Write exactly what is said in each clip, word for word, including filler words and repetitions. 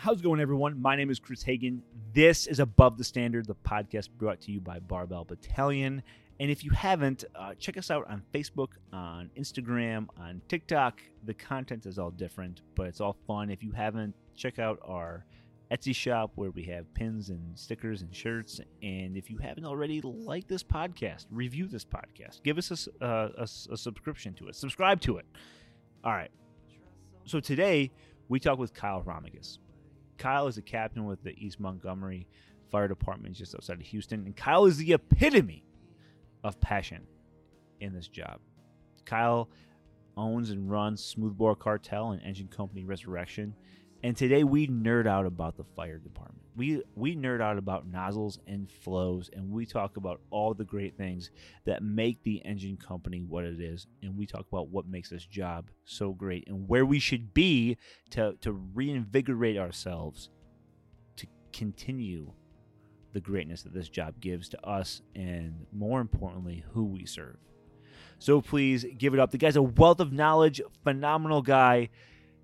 How's it going, everyone? My name is Chris Hagen. This is Above the Standard, the podcast brought to you by Barbell Battalion. And if you haven't, uh, check us out on Facebook, on Instagram, on TikTok. The content is all different, but it's all fun. If you haven't, check out our Etsy shop where we have pins and stickers and shirts. And if you haven't already, like this podcast, review this podcast, give us a, uh, a, a subscription to it, subscribe to it. All right. So today we talk with Kyle Romagus. Kyle is a captain with the East Montgomery Fire Department just outside of Houston. And Kyle is the epitome of passion in this job. Kyle owns and runs Smoothbore Cartel and Engine Company Resurrection. And today we nerd out about the fire department. We we nerd out about nozzles and flows, and we talk about all the great things that make the engine company what it is, and we talk about what makes this job so great and where we should be to, to reinvigorate ourselves to continue the greatness that this job gives to us and, more importantly, who we serve. So please give it up. The guy's a wealth of knowledge, phenomenal guy,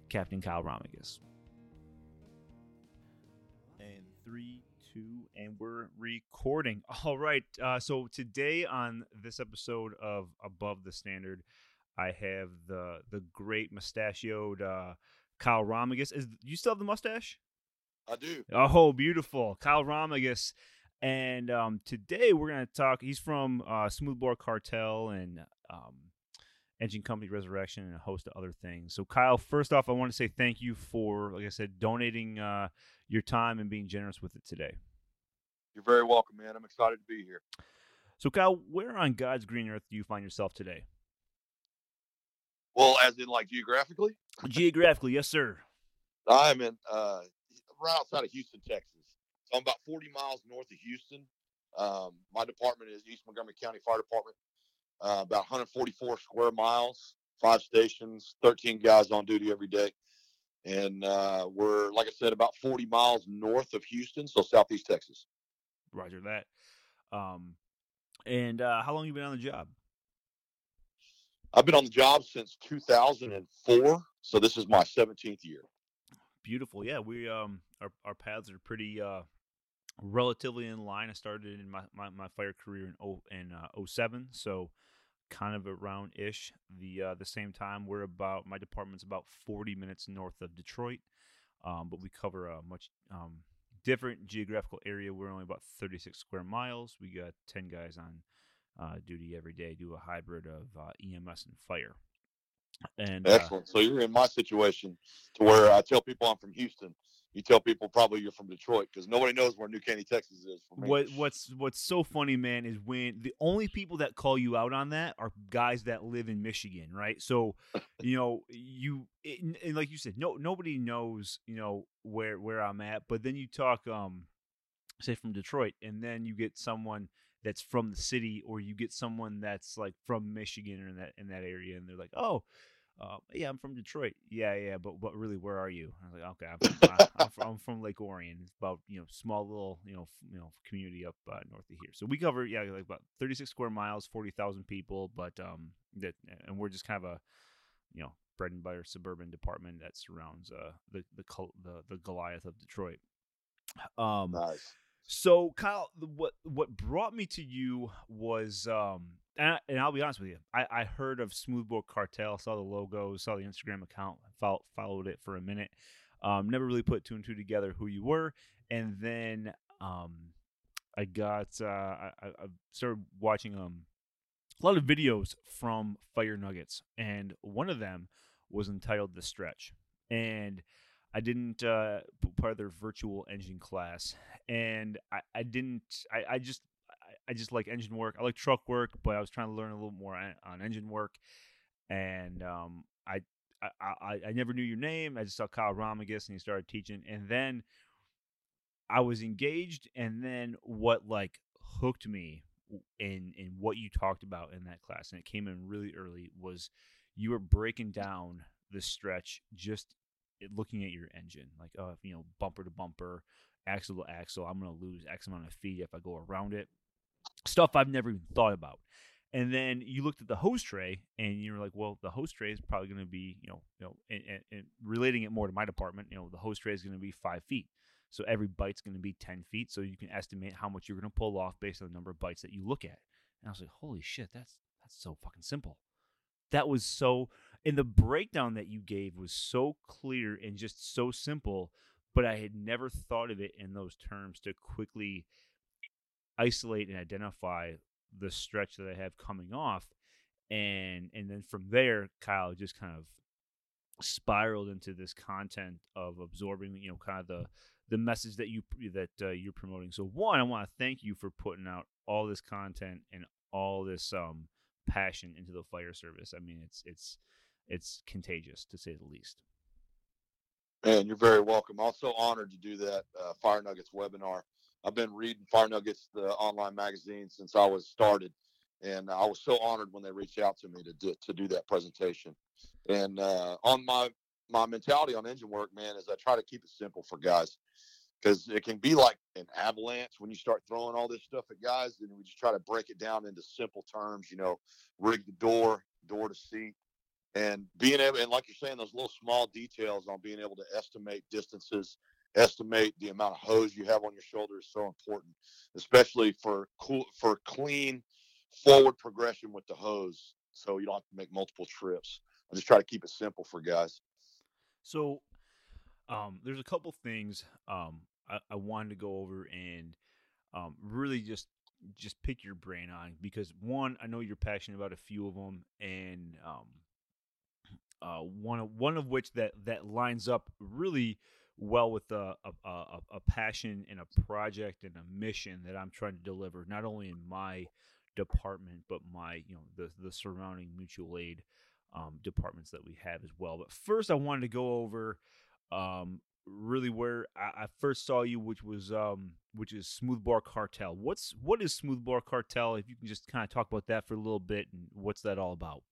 Captain Kyle Romagus. And we're recording. All right. Uh, so today on this episode of Above the Standard, I have the the great mustachioed uh, Kyle Romagus. Is you still have the mustache? I do. Oh, beautiful, Kyle Romagus. And um, today we're gonna talk. He's from uh, Smoothbore Cartel and um, Engine Company Resurrection and a host of other things. So, Kyle, first off, I want to say thank you for, like I said, donating uh, your time and being generous with it today. You're very welcome, man. I'm excited to be here. So, Kyle, where on God's green earth do you find yourself today? Well, as in, like, geographically? Geographically, yes, sir. I'm in uh, right outside of Houston, Texas. So I'm about forty miles north of Houston. Um, my department is East Montgomery County Fire Department. Uh, about one hundred forty-four square miles, five stations, thirteen guys on duty every day. And uh, we're, like I said, about forty miles north of Houston, so southeast Texas. Roger that. Um, and uh, how long have you been on the job? I've been on the job since two thousand four, so this is my seventeenth year. Beautiful. Yeah, we um our, our paths are pretty uh, relatively in line. I started in my, my, my fire career in oh in uh, oh seven, so kind of around ish the uh, the same time. We're about my department's about forty minutes north of Detroit, um, but we cover a much um. different geographical area. We're only about thirty-six square miles. We got ten guys on uh, duty every day. Do a hybrid of uh, E M S and fire. And excellent. Uh, so you're in my situation to where I tell people I'm from Houston. You tell people probably you're from Detroit because nobody knows where New Caney, Texas is. For me. What what's what's so funny, man, is when the only people that call you out on that are guys that live in Michigan, right? So, you know, you. It, and like you said, no, nobody knows, you know, where, where I'm at. But then you talk, um, say, from Detroit, and then you get someone that's from the city, or you get someone that's like from Michigan or in that in that area, and they're like, oh, uh, yeah, I'm from Detroit. Yeah, yeah, but but really, where are you? I was like, okay, I'm from, I, I'm from, I'm from Lake Orion. It's about, you know, small little, you know, you know community up uh, north of here. So we cover, yeah, like about thirty-six square miles, forty thousand people, but um, that and we're just kind of a, you know. bread and butter suburban department that surrounds uh, the, the the the Goliath of Detroit. Um, nice. So, Kyle, what what brought me to you was, um, and, I, and I'll be honest with you, I, I heard of Smoothbore Cartel, saw the logo, saw the Instagram account, followed, followed it for a minute, um, never really put two and two together who you were, and then um, I got uh, I, I started watching um a lot of videos from Fire Nuggets, and one of them was entitled The Stretch. And I didn't uh, part of their virtual engine class, and I, I didn't. I, I just I, I just like engine work. I like truck work, but I was trying to learn a little more on, on engine work. And um, I, I I I never knew your name. I just saw Kyle Romagus, and he started teaching. And then I was engaged, and then what like hooked me in in what you talked about in that class, and it came in really early, was you were breaking down the stretch, just looking at your engine, like, oh, uh, you know, bumper to bumper, axle to axle, I'm going to lose X amount of feet if I go around it, stuff I've never even thought about. And then you looked at the host tray and you were like, well, the host tray is probably going to be, you know, you know, and, and, and relating it more to my department, you know, the host tray is going to be five feet. So every bite's going to be ten feet. So you can estimate how much you're going to pull off based on the number of bites that you look at. And I was like, holy shit, that's, that's so fucking simple. That was so, and the breakdown that you gave was so clear and just so simple, but I had never thought of it in those terms to quickly isolate and identify the stretch that I have coming off. And and then from there, Kyle just kind of spiraled into this content of absorbing, you know, kind of the the message that you that uh, you're promoting. So one, I want to thank you for putting out all this content and all this um passion into the fire service. I mean, it's it's it's contagious, to say the least. And you're very welcome. Also honored to do that uh, Fire Nuggets webinar. I've been reading Fire Nuggets, the online magazine, since I was started, and I was so honored when they reached out to me to do, to do that presentation. And uh, on my my mentality on engine work, man, is I try to keep it simple for guys, because it can be like an avalanche when you start throwing all this stuff at guys, and we just try to break it down into simple terms, you know, rig the door, door to seat, and being able, and like you're saying, those little small details on being able to estimate distances, estimate the amount of hose you have on your shoulder is so important, especially for cool, for clean forward progression with the hose, so you don't have to make multiple trips. I just try to keep it simple for guys. So um, there's a couple things um, I, I wanted to go over and um, really just just pick your brain on, because one, I know you're passionate about a few of them, and um, uh, one of, one of which that that lines up really well with a, a, a, a passion and a project and a mission that I'm trying to deliver, not only in my department, but my, you know, the, the surrounding mutual aid um, departments that we have as well. But first I wanted to go over um, really where I, I first saw you, which was, um, which is Smoothbore Cartel. What's, what is Smoothbore Cartel? If you can just kind of talk about that for a little bit, and what's that all about?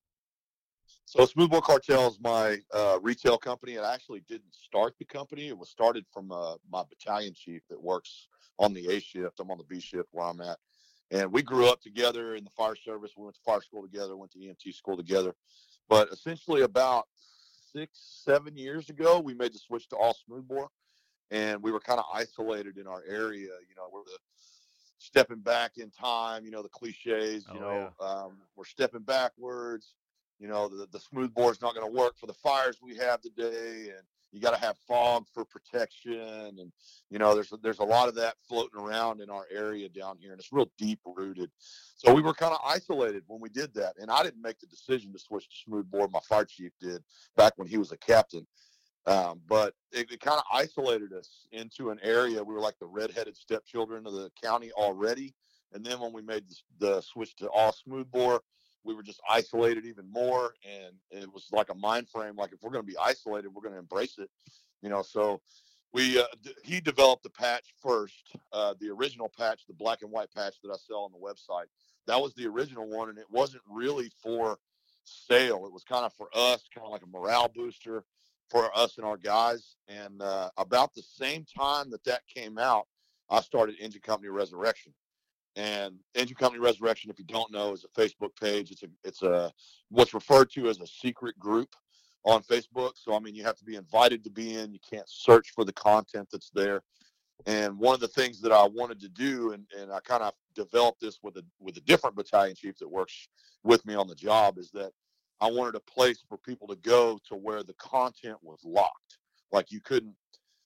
So Smoothbore Cartel is my uh, retail company. I actually didn't start the company. It was started from uh, my battalion chief that works on the A shift. I'm on the B shift where I'm at. And we grew up together in the fire service. We went to fire school together, went to E M T school together. But essentially about six, seven years ago, we made the switch to all smoothbore. And we were kind of isolated in our area. You know, we're the stepping back in time, you know, the cliches, you oh, know, yeah. um, we're stepping backwards. You know, the, the smoothbore is not going to work for the fires we have today, and you got to have fog for protection. And, you know, there's, there's a lot of that floating around in our area down here, and it's real deep rooted. So we were kind of isolated when we did that. And I didn't make the decision to switch to smoothbore. My fire chief did back when he was a captain. Um, but it, it kind of isolated us into an area. We were like the redheaded stepchildren of the county already. And then when we made the, the switch to all smoothbore, we were just isolated even more, and it was like a mind frame. Like, if we're going to be isolated, we're going to embrace it, you know. So we uh, d- he developed the patch first, uh, the original patch, the black and white patch that I sell on the website. That was the original one, and it wasn't really for sale. It was kind of for us, kind of like a morale booster for us and our guys. And uh, about the same time that that came out, I started Engine Company Resurrection. And Engine Company Resurrection, if you don't know, is a Facebook page. It's a it's a what's referred to as a secret group on Facebook. So, I mean, you have to be invited to be in. You can't search for the content that's there. And one of the things that I wanted to do, and, and I kind of developed this with a with a different battalion chief that works with me on the job, is that I wanted a place for people to go to where the content was locked. Like, you couldn't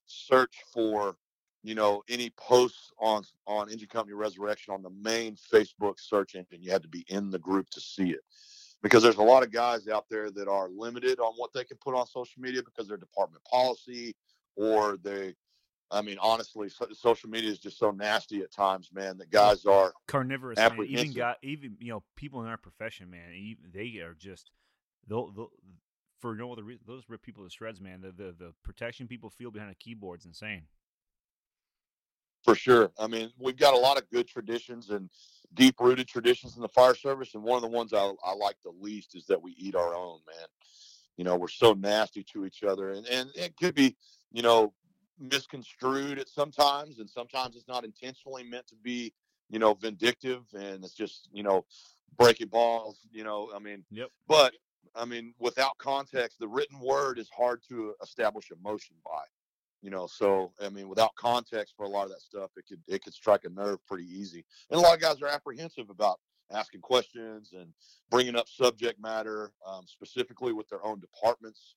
search for, you know, any posts on, on Engine Company Resurrection on the main Facebook search engine. You had to be in the group to see it, because there's a lot of guys out there that are limited on what they can put on social media because their department policy, or they, I mean, honestly, so, social media is just so nasty at times, man, that guys are carnivorous. Man. Even got, even, you know, people in our profession, man, even, they are just, they'll, they'll, for no other reason, those rip people to shreds, man. The, the, the protection people feel behind a keyboard is insane. For sure. I mean, we've got a lot of good traditions and deep-rooted traditions in the fire service, and one of the ones I, I like the least is that we eat our own, man. You know, we're so nasty to each other, and, and it could be, you know, misconstrued at sometimes, and sometimes it's not intentionally meant to be, you know, vindictive, and it's just, you know, breaking balls, you know, I mean, yep. But I mean, without context, the written word is hard to establish emotion by, you know, so, I mean, without context for a lot of that stuff, it could, it could strike a nerve pretty easy. And a lot of guys are apprehensive about asking questions and bringing up subject matter, um, specifically with their own departments,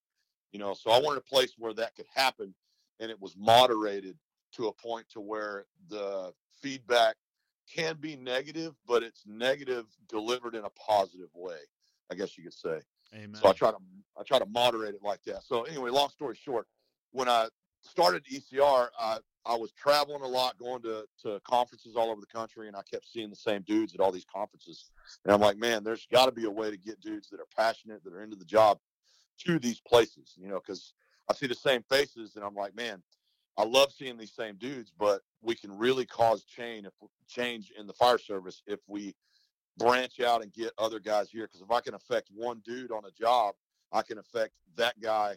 you know, so I wanted a place where that could happen. And it was moderated to a point to where the feedback can be negative, but it's negative delivered in a positive way, I guess you could say. Amen. So I try to I try to moderate it like that. So anyway, long story short, when I started E C R, I, I was traveling a lot, going to, to conferences all over the country, and I kept seeing the same dudes at all these conferences. And I'm like, man, there's got to be a way to get dudes that are passionate, that are into the job, to these places, you know, because I see the same faces, and I'm like, man, I love seeing these same dudes, but we can really cause change if change in the fire service if we branch out and get other guys here. Because if I can affect one dude on a job, I can affect that guy,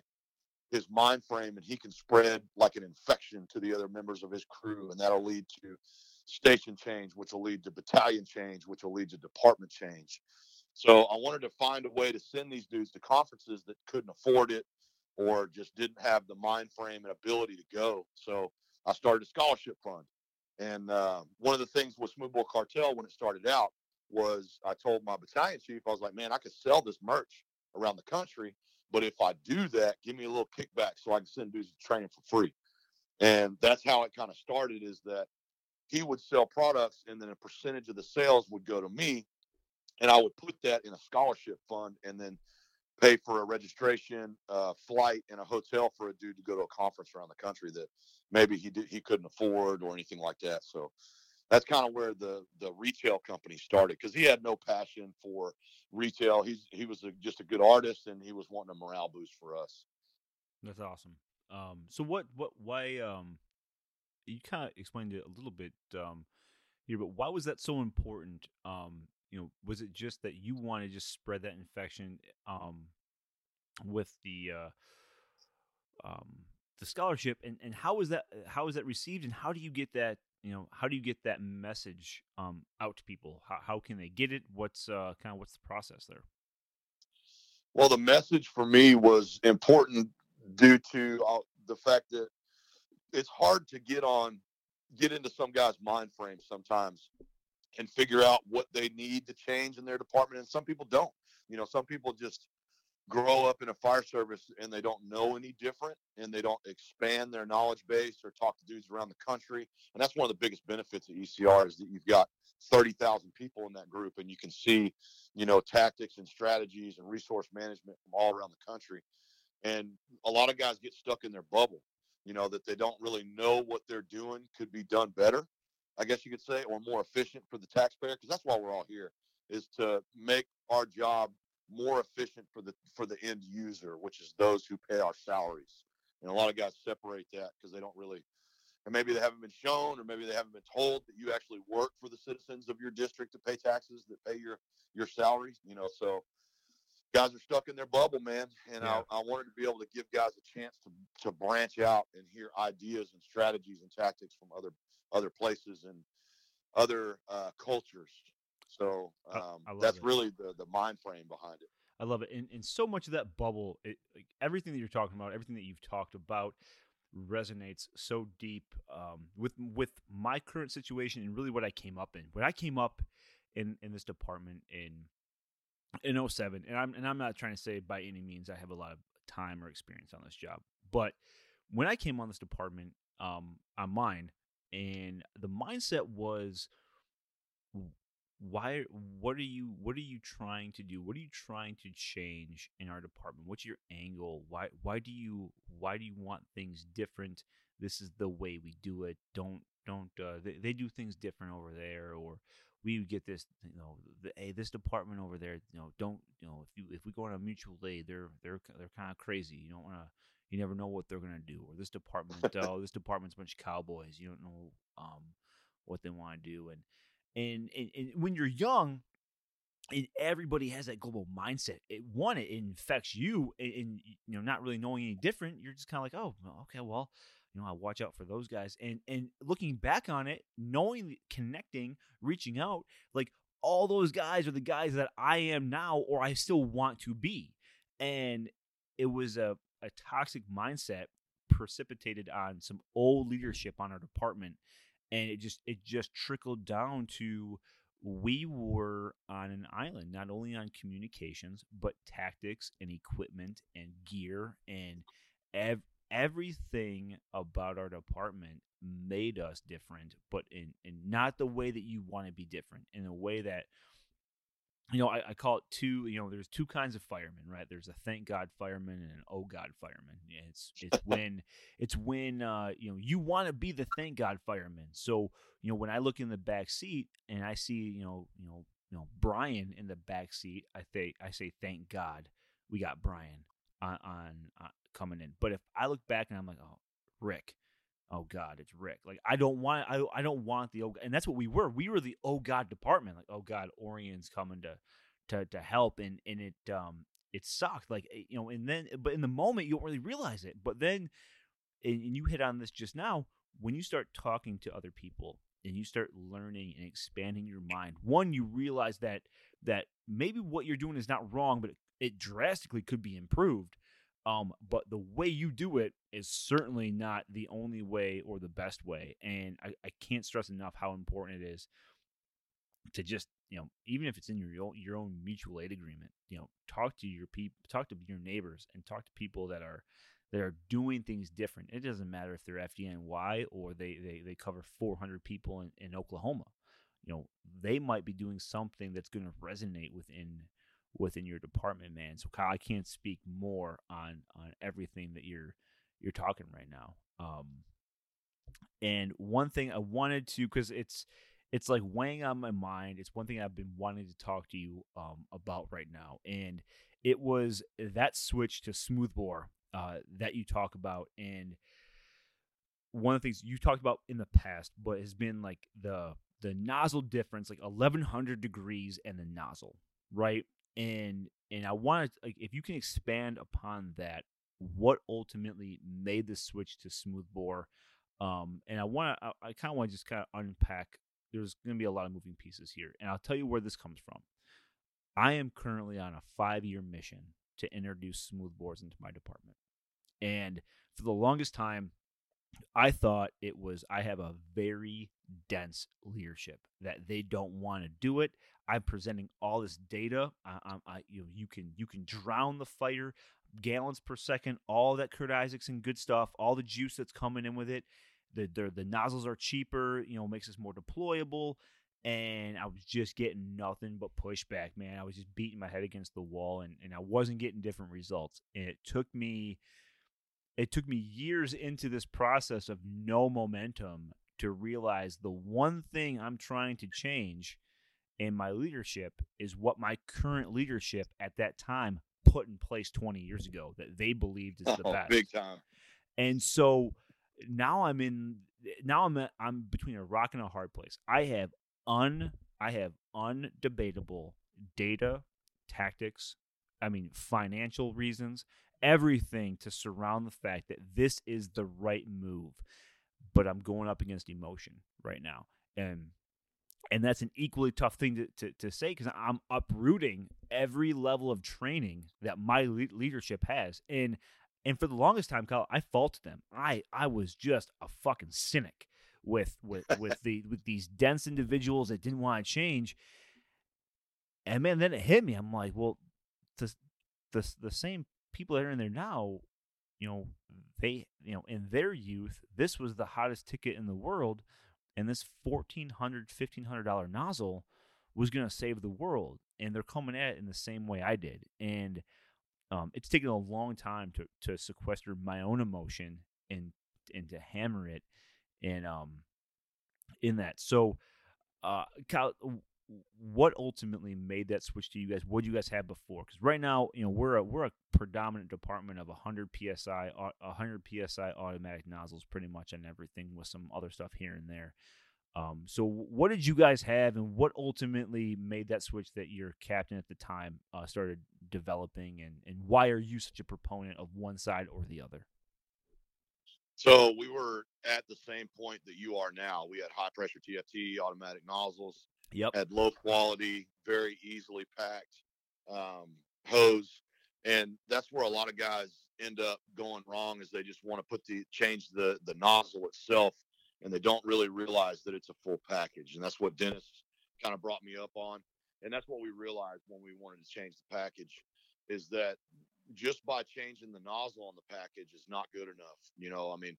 his mind frame, and he can spread like an infection to the other members of his crew, and that'll lead to station change, which will lead to battalion change, which will lead to department change. So I wanted to find a way to send these dudes to conferences that couldn't afford it or just didn't have the mind frame and ability to go. So I started a scholarship fund. And uh, one of the things with Smoothbore Cartel when it started out was I told my battalion chief, I was like, man, I could sell this merch around the country, but if I do that, give me a little kickback so I can send dudes to training for free. And that's how it kind of started, is that he would sell products and then a percentage of the sales would go to me. And I would put that in a scholarship fund and then pay for a registration, uh, flight, and a hotel for a dude to go to a conference around the country that maybe he did, he couldn't afford or anything like that. So that's kind of where the, the retail company started, because he had no passion for retail. He's he was a, just a good artist, and he was wanting a morale boost for us. That's awesome. Um, so what what why um, you kind of explained it a little bit um, here, but why was that so important? Um, You know, was it just that you want to just spread that infection um, with the uh, um, the scholarship, and, and how is that how is that received, and how do you get that you know how do you get that message um, out to people? How how can they get it? What's uh, kind of what's the process there? Well, the message for me was important due to uh, the fact that it's hard to get on get into some guy's mind frame sometimes and figure out what they need to change in their department. And some people don't, you know, some people just grow up in a fire service and they don't know any different, and they don't expand their knowledge base or talk to dudes around the country. And that's one of the biggest benefits of E C R, is that you've got thirty thousand people in that group, and you can see, you know, tactics and strategies and resource management from all around the country. And a lot of guys get stuck in their bubble, you know, that they don't really know what they're doing could be done better, I guess you could say, or more efficient for the taxpayer, because that's why we're all here, is to make our job more efficient for the for the end user, which is those who pay our salaries. And a lot of guys separate that because they don't really, and maybe they haven't been shown, or maybe they haven't been told that you actually work for the citizens of your district to pay taxes, that pay your your salaries, you know. So guys are stuck in their bubble, man. And yeah. I, I wanted to be able to give guys a chance to, to branch out and hear ideas and strategies and tactics from other other places and other uh, cultures. So um, that's it. Really the, the mind frame behind it. I love it. And, and so much of that bubble, it, like everything that you're talking about, everything that you've talked about resonates so deep um, with with my current situation and really what I came up in. When I came up in, in this department in in oh seven, and I'm and I'm not trying to say by any means I have a lot of time or experience on this job, but when I came on this department um, on mine, and the mindset was, why? What are you? What are you trying to do? What are you trying to change in our department? What's your angle? Why? Why do you? Why do you want things different? This is the way we do it. Don't don't. Uh, they, they do things different over there, or we get this. You know, the, hey, this department over there. You know, don't. You know, if you if we go on a mutual aid, they're they're they're kind of crazy. You don't want to. You never know what they're gonna do. Or this department, oh, this department's a bunch of cowboys. You don't know um, what they want to do. And, and and and when you're young, and everybody has that global mindset, it one it infects you, and, and you know, not really knowing any different. You're just kind of like, oh, okay, well, you know, I watch out for those guys. And and looking back on it, knowing, connecting, reaching out, like, all those guys are the guys that I am now, or I still want to be. And it was a, a toxic mindset precipitated on some old leadership on our department. And it just, it just trickled down to, we were on an island, not only on communications, but tactics and equipment and gear and ev- everything about our department made us different, but in, in not the way that you want to be different, in a way that, you know, I, I call it two, you know, there's two kinds of firemen, right? There's a thank God fireman and an oh God fireman. It's it's when it's when uh, you know, you want to be the thank God fireman. So, you know, when I look in the back seat and I see, you know, you know, you know, Brian in the back seat, I say I say thank God we got Brian on, on uh, coming in. But if I look back and I'm like, oh, Rick, oh God, it's Rick. Like, I don't want, I, I don't want the, oh, and that's what we were. We were the, oh God department. Like, oh God, Orion's coming to, to, to help. And, and it, um, it sucked. Like, you know, and then, but in the moment you don't really realize it, but then, and, and you hit on this just now, when you start talking to other people and you start learning and expanding your mind, one, you realize that, that maybe what you're doing is not wrong, but it, it drastically could be improved. Um, but the way you do it is certainly not the only way or the best way. And I, I can't stress enough how important it is to just, you know, even if it's in your own, your own mutual aid agreement, you know, talk to your people, talk to your neighbors, and talk to people that are, that are doing things different. It doesn't matter if they're F D N Y or they, they, they cover four hundred people in, in Oklahoma. You know, they might be doing something that's going to resonate within within your department, man. So Kyle, I can't speak more on, on everything that you're, you're talking right now. Um, and one thing I wanted to, cause it's, it's like weighing on my mind. It's one thing I've been wanting to talk to you, um, about right now. And it was that switch to smoothbore, uh, that you talk about. And one of the things you talked about in the past, but has been like the, the nozzle difference, like eleven hundred degrees and the nozzle, right? And and I wanted, like, if you can expand upon that, what ultimately made the switch to smoothbore? Um, and I want to, I, I kind of want to just kind of unpack. There's going to be a lot of moving pieces here, and I'll tell you where this comes from. I am currently on a five-year mission to introduce smoothbores into my department, and for the longest time, I thought it was, I have a very dense leadership that they don't want to do it. I'm presenting all this data. I, I, I, you know, you can you can drown the fire, gallons per second, all that Kurt Isaacson good stuff, all the juice that's coming in with it. The, the the nozzles are cheaper, you know, makes us more deployable. And I was just getting nothing but pushback, man. I was just beating my head against the wall, and, and I wasn't getting different results. And it took me, it took me years into this process of no momentum to realize the one thing I'm trying to change in my leadership is what my current leadership at that time put in place twenty years ago that they believed is the oh, best. Big time. And so now I'm in, now I'm, a, I'm between a rock and a hard place. I have un, I have undebatable data, tactics, I mean, financial reasons, everything to surround the fact that this is the right move, but I'm going up against emotion right now. And, And that's an equally tough thing to, to, to say, because I'm uprooting every level of training that my le- leadership has. And and for the longest time, Kyle, I faulted them. I, I was just a fucking cynic with with with the with these dense individuals that didn't want to change. And man, then it hit me. I'm like, well, the the the same people that are in there now, you know, they, you know, in their youth, this was the hottest ticket in the world. And this fourteen hundred dollars, fifteen hundred dollars nozzle was going to save the world. And they're coming at it in the same way I did. And um, it's taken a long time to, to sequester my own emotion and and to hammer it in, um, in that. So, uh, Kyle, what ultimately made that switch to you guys? What did you guys have before? Because right now, you know, we're a, we're a predominant department of one hundred P S I, one hundred P S I automatic nozzles, pretty much on everything, with some other stuff here and there. Um, so, what did you guys have, and what ultimately made that switch that your captain at the time uh, started developing, and and why are you such a proponent of one side or the other? So we were at the same point that you are now. We had high pressure T F T automatic nozzles. Yep. Had low quality, very easily packed um, hose. And that's where a lot of guys end up going wrong, is they just want to put the change the, the nozzle itself, and they don't really realize that it's a full package. And that's what Dennis kind of brought me up on. And that's what we realized when we wanted to change the package, is that just by changing the nozzle on the package is not good enough. You know, I mean,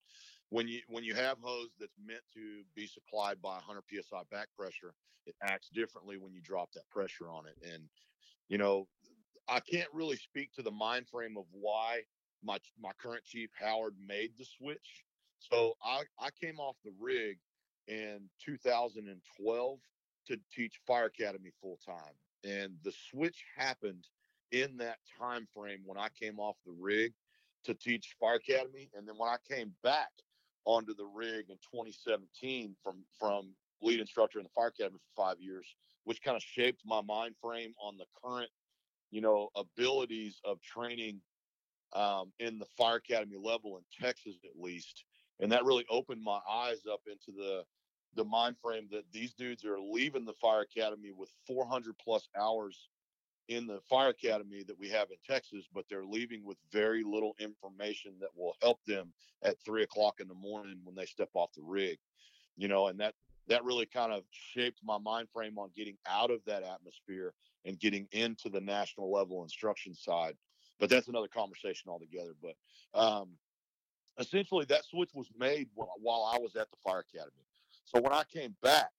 when you when you have hose that's meant to be supplied by one hundred P S I back pressure, it acts differently when you drop that pressure on it. And, you know, I can't really speak to the mind frame of why my my current chief, Howard, made the switch. So I, I came off the rig in two thousand twelve to teach Fire Academy full time. And the switch happened in that time frame when I came off the rig to teach Fire Academy. And then when I came back onto the rig in twenty seventeen from, from lead instructor in the Fire Academy for five years, which kind of shaped my mind frame on the current, you know, abilities of training um, in the Fire Academy level in Texas, at least. And that really opened my eyes up into the, the mind frame that these dudes are leaving the Fire Academy with four hundred plus hours in the Fire Academy that we have in Texas, but they're leaving with very little information that will help them at three o'clock in the morning when they step off the rig, you know, and that, that really kind of shaped my mind frame on getting out of that atmosphere and getting into the national level instruction side. But that's another conversation altogether. But um, essentially that switch was made while I was at the Fire Academy. So when I came back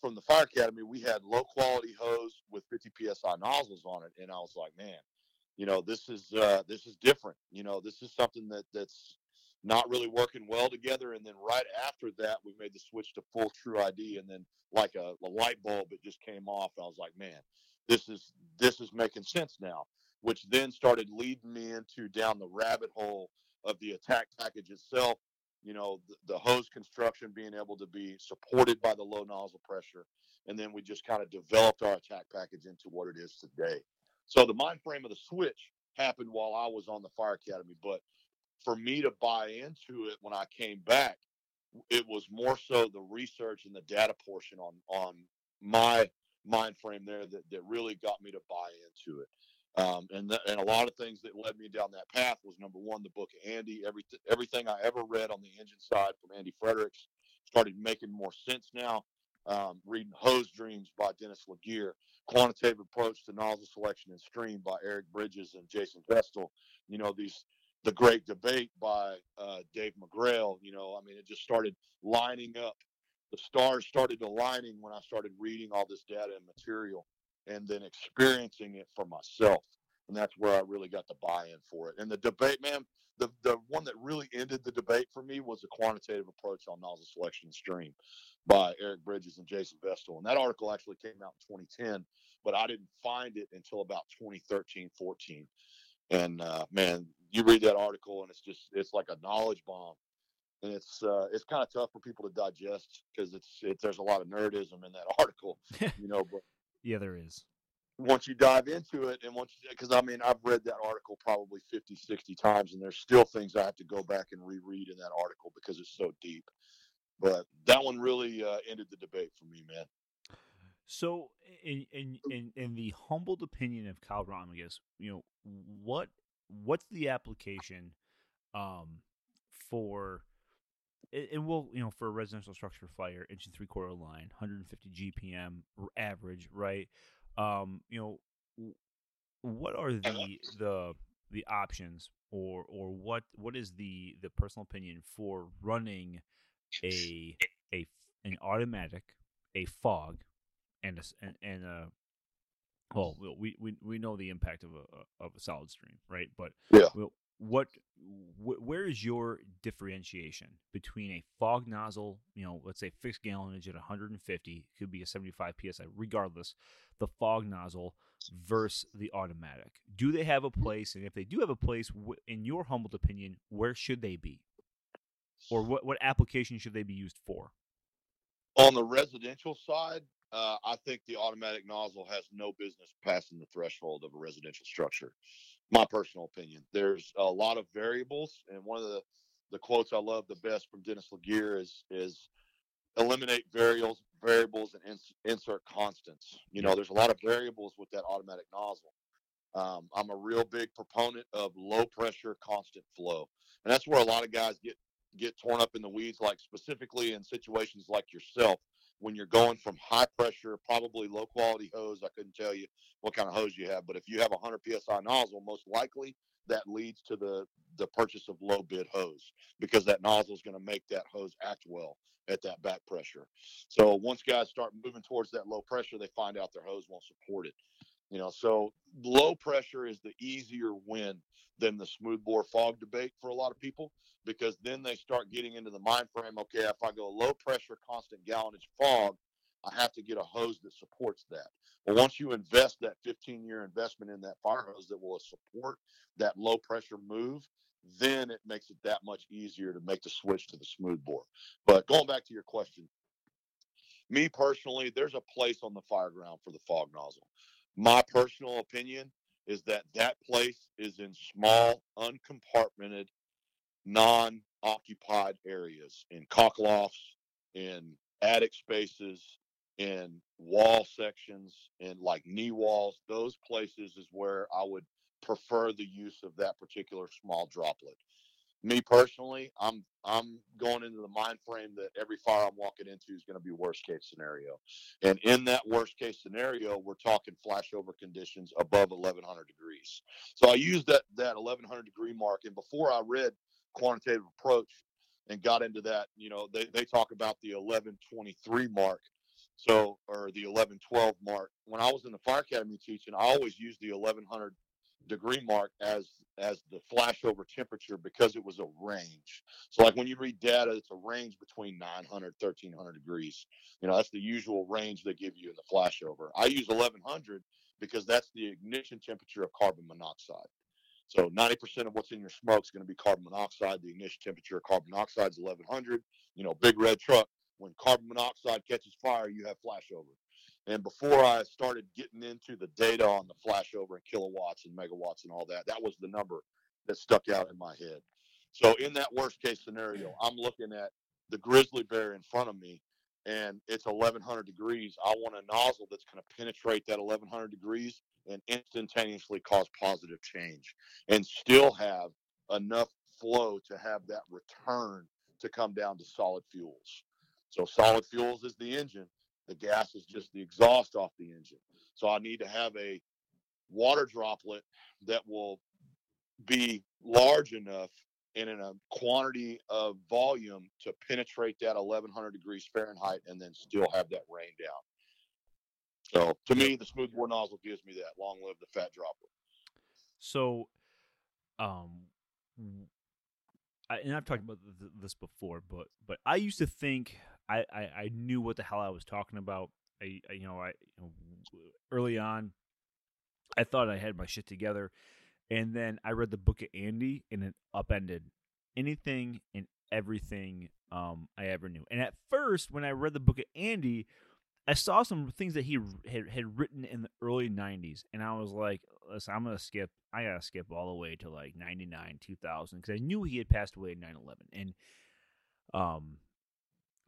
from the Fire Academy, we had low quality hose with fifty P S I nozzles on it. And I was like, man, you know, this is, uh, this is different. You know, this is something that that's not really working well together. And then right after that, we made the switch to full True I D. And then like a, a light bulb, it just came off. I was like, man, this is, this is making sense now, which then started leading me into down the rabbit hole of the attack package itself. You know, the, the hose construction being able to be supported by the low nozzle pressure. And then we just kind of developed our attack package into what it is today. So the mind frame of the switch happened while I was on the Fire Academy. But for me to buy into it when I came back, it was more so the research and the data portion on, on my mind frame there that, that really got me to buy into it. Um, and, th- and a lot of things that led me down that path was, number one, the book of Andy. Every th- everything I ever read on the engine side from Andy Fredericks started making more sense now. Um, reading Hose Dreams by Dennis LeGear, Quantitative Approach to Nozzle Selection and Stream by Eric Bridges and Jason Vestal. You know, these The Great Debate by uh, Dave McGrail. You know, I mean, it just started lining up. The stars started aligning when I started reading all this data and material, and then experiencing it for myself. And that's where I really got the buy-in for it. And the debate, man, the, the one that really ended the debate for me was The Quantitative Approach on Nozzle Selection and Stream by Eric Bridges and Jason Vestal. And that article actually came out in twenty ten, but I didn't find it until about twenty thirteen, fourteen. And, uh, man, you read that article and it's just, it's like a knowledge bomb. And it's uh, it's kind of tough for people to digest because it's it, there's a lot of nerdism in that article, you know, but yeah, there is. Once you dive into it, and once, because I mean, I've read that article probably fifty, sixty times, and there's still things I have to go back and reread in that article because it's so deep. But that one really uh, ended the debate for me, man. So, in in in, in the humbled opinion of Kyle Romagus, you know, what what's the application um, for? And we'll, you know, for a residential structure fire, inch and three quarter line, one hundred fifty G P M average, right? Um, you know, what are the the the options, or or what what is the, the personal opinion for running a a an automatic, a fog, and a and a well, we we we know the impact of a of a solid stream, right? But yeah. We'll, What, wh- where is your differentiation between a fog nozzle, you know, let's say fixed gallonage at one hundred fifty, could be a seventy-five P S I, regardless, the fog nozzle versus the automatic? Do they have a place? And if they do have a place, wh- in your humbled opinion, where should they be? Or what, what application should they be used for? On the residential side, uh, I think the automatic nozzle has no business passing the threshold of a residential structure. My personal opinion, there's a lot of variables. And one of the, the quotes I love the best from Dennis LeGear is, is eliminate variables, variables and ins- insert constants. You know, there's a lot of variables with that automatic nozzle. Um, I'm a real big proponent of low pressure, constant flow. And that's where a lot of guys get, get torn up in the weeds, like specifically in situations like yourself, when you're going from high pressure, probably low quality hose. I couldn't tell you what kind of hose you have, but if you have a one hundred P S I nozzle, most likely that leads to the, the purchase of low bid hose, because that nozzle is going to make that hose act well at that back pressure. So once guys start moving towards that low pressure, they find out their hose won't support it. You know, so low pressure is the easier win than the smoothbore fog debate for a lot of people, because then they start getting into the mind frame, okay, if I go low pressure, constant gallonage fog, I have to get a hose that supports that. Well, once you invest that fifteen-year investment in that fire hose that will support that low pressure move, then it makes it that much easier to make the switch to the smoothbore. But going back to your question, me personally, there's a place on the fire ground for the fog nozzle. My personal opinion is that that place is in small, uncompartmented, non-occupied areas, in cock lofts, in attic spaces, in wall sections, in like knee walls. Those places is where I would prefer the use of that particular small droplet. Me personally, I'm I'm going into the mind frame that every fire I'm walking into is going to be worst case scenario. And in that worst case scenario, we're talking flashover conditions above eleven hundred degrees. So I used that, that eleven hundred degree mark. And before I read Quantitative Approach and got into that, you know, they, they talk about the eleven twenty-three mark. So, or the eleven twelve mark. When I was in the fire academy teaching, I always used the eleven hundred degree mark as as the flashover temperature, because it was a range. So like when you read data, it's a range between nine hundred, thirteen hundred degrees. You know, that's the usual range they give you in the flashover. I use eleven hundred because that's the ignition temperature of carbon monoxide. So ninety percent of what's in your smoke is going to be carbon monoxide. The ignition temperature of carbon monoxide is eleven hundred. You know, big red truck. When carbon monoxide catches fire, you have flashover. And before I started getting into the data on the flashover and kilowatts and megawatts and all that, that was the number that stuck out in my head. So in that worst-case scenario, I'm looking at the grizzly bear in front of me, and it's eleven hundred degrees. I want a nozzle that's going to penetrate that eleven hundred degrees and instantaneously cause positive change and still have enough flow to have that return to come down to solid fuels. So solid fuels is the engine. The gas is just the exhaust off the engine. So I need to have a water droplet that will be large enough and in a quantity of volume to penetrate that eleven hundred degrees Fahrenheit and then still have that rain down. So to me, the smoothbore nozzle gives me that. Long live the fat droplet. So, um, I, and I've talked about th- this before, but but I used to think I, I, I knew what the hell I was talking about. I, I you know I you know, early on, I thought I had my shit together, and then I read the book of Andy, and it upended anything and everything um I ever knew. And at first, when I read the book of Andy, I saw some things that he had, had written in the early nineties, and I was like, "Listen, I'm gonna skip. I gotta skip all the way to like ninety-nine, two thousand, because I knew he had passed away in nine eleven, and um."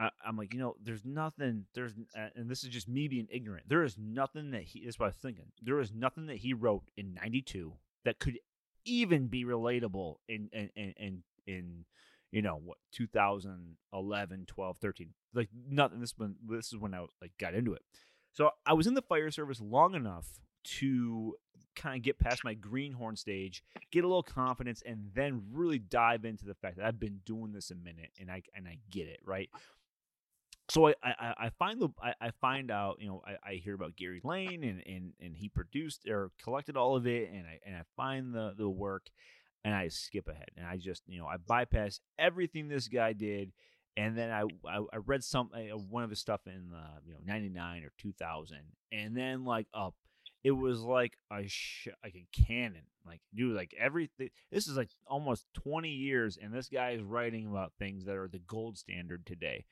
I, I'm like, you know, there's nothing, there's, and this is just me being ignorant. There is nothing that he, that's what I was thinking. There is nothing that he wrote in ninety-two that could even be relatable in, in, in, in, in you know, what, two thousand eleven, twelve, thirteen. Like, nothing. This, been, this is when I like got into it. So I was in the fire service long enough to kind of get past my greenhorn stage, get a little confidence, and then really dive into the fact that I've been doing this a minute and I, and I get it, right? So I, I, I find the I, I find out, you know, I, I hear about Gary Lane and, and, and he produced or collected all of it, and I and I find the, the work, and I skip ahead, and I just, you know, I bypass everything this guy did, and then I I, I read some uh, one of his stuff in uh, you know ninety-nine or two thousand, and then like up it was like a sh- like a cannon, like dude, like everything. This is like almost twenty years, and this guy is writing about things that are the gold standard today.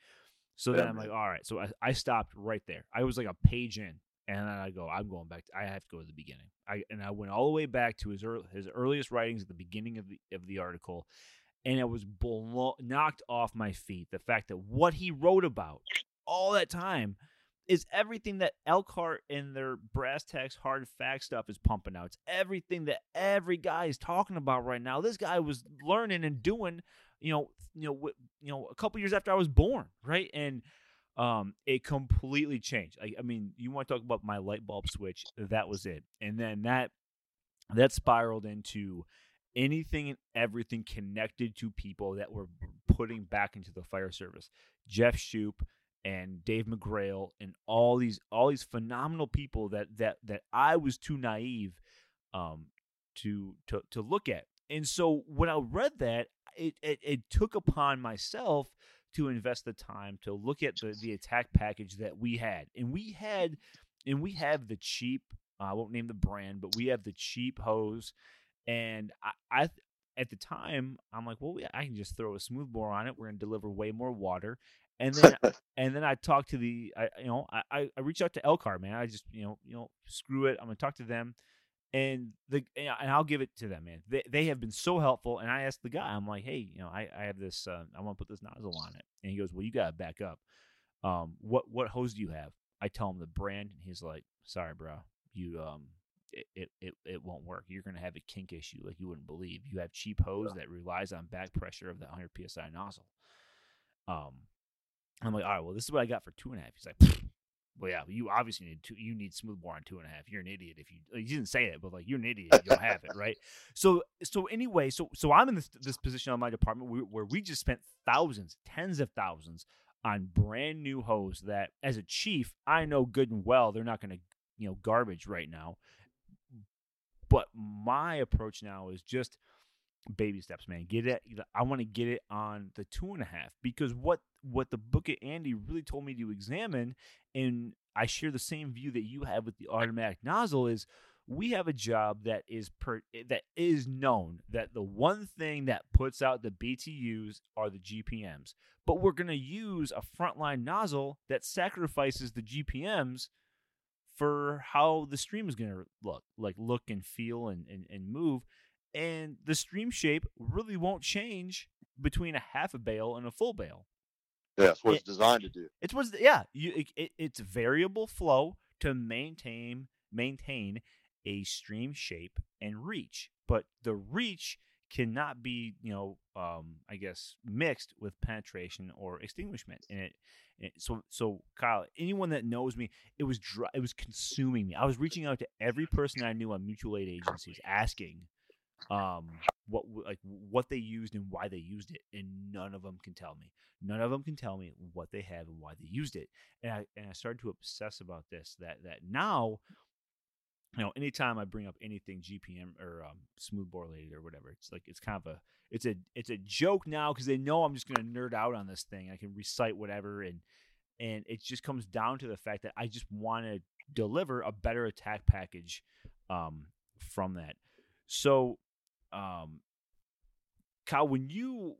So then I'm like, all right. So I, I stopped right there. I was like a page in, and then I go, I'm going back. To, I have to go to the beginning. I and I went all the way back to his early, his earliest writings at the beginning of the of the article, and it was blo- knocked off my feet. The fact that what he wrote about all that time is everything that Elkhart and their brass tacks hard fact stuff is pumping out. It's everything that every guy is talking about right now. This guy was learning and doing, you know, you know, you know, a couple years after I was born, right? And um, it completely changed. I, I mean, you want to talk about my light bulb switch? That was it. And then that that spiraled into anything and everything connected to people that were putting back into the fire service. Jeff Shoup and Dave McGrail and all these all these phenomenal people that that that I was too naive um, to to to look at. And so when I read that, it, it it took upon myself to invest the time to look at the the attack package that we had, and we had and we have the cheap. Uh, I won't name the brand, but we have the cheap hose. And I, I at the time, I'm like, well, we, I can just throw a smoothbore on it. We're gonna deliver way more water. And then, and then I talked to the, I, you know, I, I reached out to Elkhart, man. I just, you know, you know, screw it. I'm gonna talk to them, and the, and I'll give it to them, man. They, they have been so helpful. And I asked the guy, I'm like, hey, you know, I, I have this, uh, I want to put this nozzle on it. And he goes, well, you gotta back up. Um, what, what hose do you have? I tell him the brand, and he's like, sorry, bro, you, um, it, it, it, it won't work. You're gonna have a kink issue like you wouldn't believe. You have cheap hose that relies on back pressure of the one hundred P S I nozzle. Um. I'm like, all right, well, this is what I got for two and a half. He's like, well, yeah, you obviously need two. You need smooth bore on two and a half. You're an idiot if you. He didn't say it, but like, you're an idiot if you don't have it, right? So, so anyway, so so I'm in this this position on my department where, where we just spent thousands, tens of thousands on brand new hose that, as a chief, I know good and well they're not going to, you know, garbage right now. But my approach now is just baby steps, man. Get it. I want to get it on the two and a half because what what the book of Andy really told me to examine, and I share the same view that you have with the automatic nozzle, is we have a job that is per, that is known that the one thing that puts out the B T Us are the G P Ms, but we're going to use a frontline nozzle that sacrifices the G P Ms for how the stream is going to look, like look and feel and and, and move. And the stream shape really won't change between a half a bale and a full bale. Yeah, that's what it, it's designed to do. It's what's yeah, you, it, it, it's variable flow to maintain maintain a stream shape and reach, but the reach cannot be, you know, um, I guess mixed with penetration or extinguishment. And it, it so so Kyle, anyone that knows me, it was dry, it was consuming me. I was reaching out to every person I knew on mutual aid agencies, asking um what like what they used and why they used it, and none of them can tell me none of them can tell me what they have and why they used it. And i and i started to obsess about this, that that now, you know, anytime I bring up anything G P M or um smoothbore related or whatever, it's like it's kind of a it's a it's a joke now because they know I'm just going to nerd out on this thing. I can recite whatever, and and it just comes down to the fact that I just want to deliver a better attack package um from that. So Um, Kyle, when you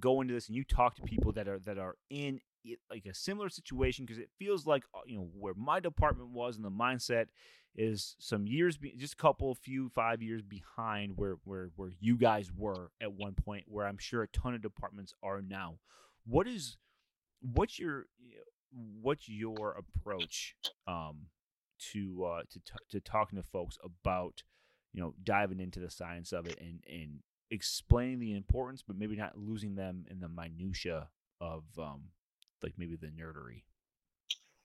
go into this and you talk to people that are that are in it, like a similar situation, because it feels like, you know, where my department was and the mindset is some years, be, just a couple, few, five years behind where where where you guys were at one point, where I'm sure a ton of departments are now. What is what's your what's your approach um, to uh, to to talking to folks about, you know, diving into the science of it and, and explaining the importance, but maybe not losing them in the minutia of um, like maybe the nerdery?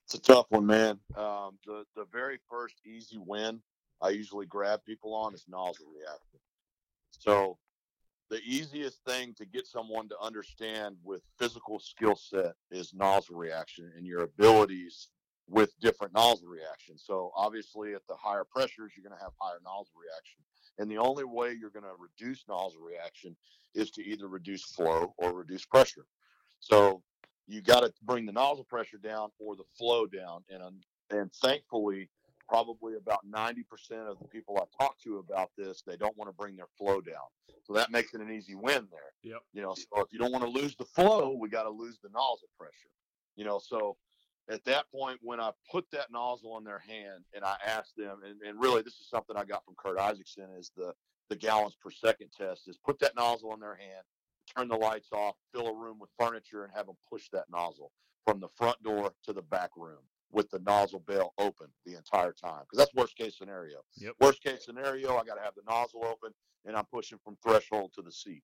It's a tough one, man. Um, the, the very first easy win I usually grab people on is nozzle reaction. So the easiest thing to get someone to understand with physical skill set is nozzle reaction and your abilities with different nozzle reactions. So obviously at the higher pressures, you're going to have higher nozzle reaction. And the only way you're going to reduce nozzle reaction is to either reduce flow or reduce pressure. So you got to bring the nozzle pressure down or the flow down. And, and thankfully, probably about ninety percent of the people I talk to about this, they don't want to bring their flow down. So that makes it an easy win there. Yep. You know, so if you don't want to lose the flow, we got to lose the nozzle pressure, you know, so at that point, when I put that nozzle in their hand and I asked them, and, and really this is something I got from Kurt Isaacson, is the, the gallons per second test, is put that nozzle in their hand, turn the lights off, fill a room with furniture, and have them push that nozzle from the front door to the back room. with the nozzle bell open the entire time, because that's worst case scenario. Yep. Worst case scenario, I got to have the nozzle open and I'm pushing from threshold to the seat.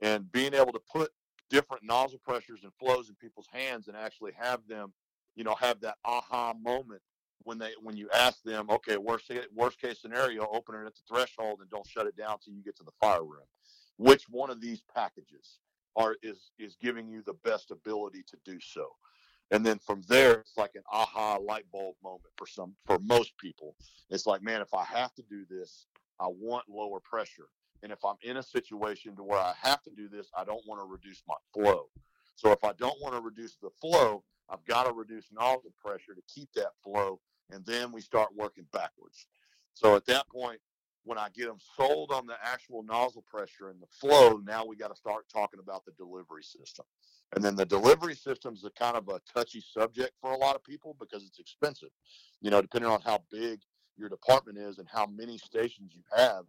And being able to put different nozzle pressures and flows in people's hands and actually have them, you know, have that aha moment when they when you ask them, okay, worst worst case scenario, open it at the threshold and don't shut it down till you get to the fire room. Which one of these packages are is is giving you the best ability to do so? And then from there, it's like an aha light bulb moment for some for most people. It's like, man, if I have to do this, I want lower pressure. And if I'm in a situation to where I have to do this, I don't want to reduce my flow. So if I don't want to reduce the flow, I've got to reduce nozzle pressure to keep that flow. And then we start working backwards. So at that point, when I get them sold on the actual nozzle pressure and the flow, now we got to start talking about the delivery system. And then the delivery system is a kind of a touchy subject for a lot of people because it's expensive. You know, depending on how big your department is and how many stations you have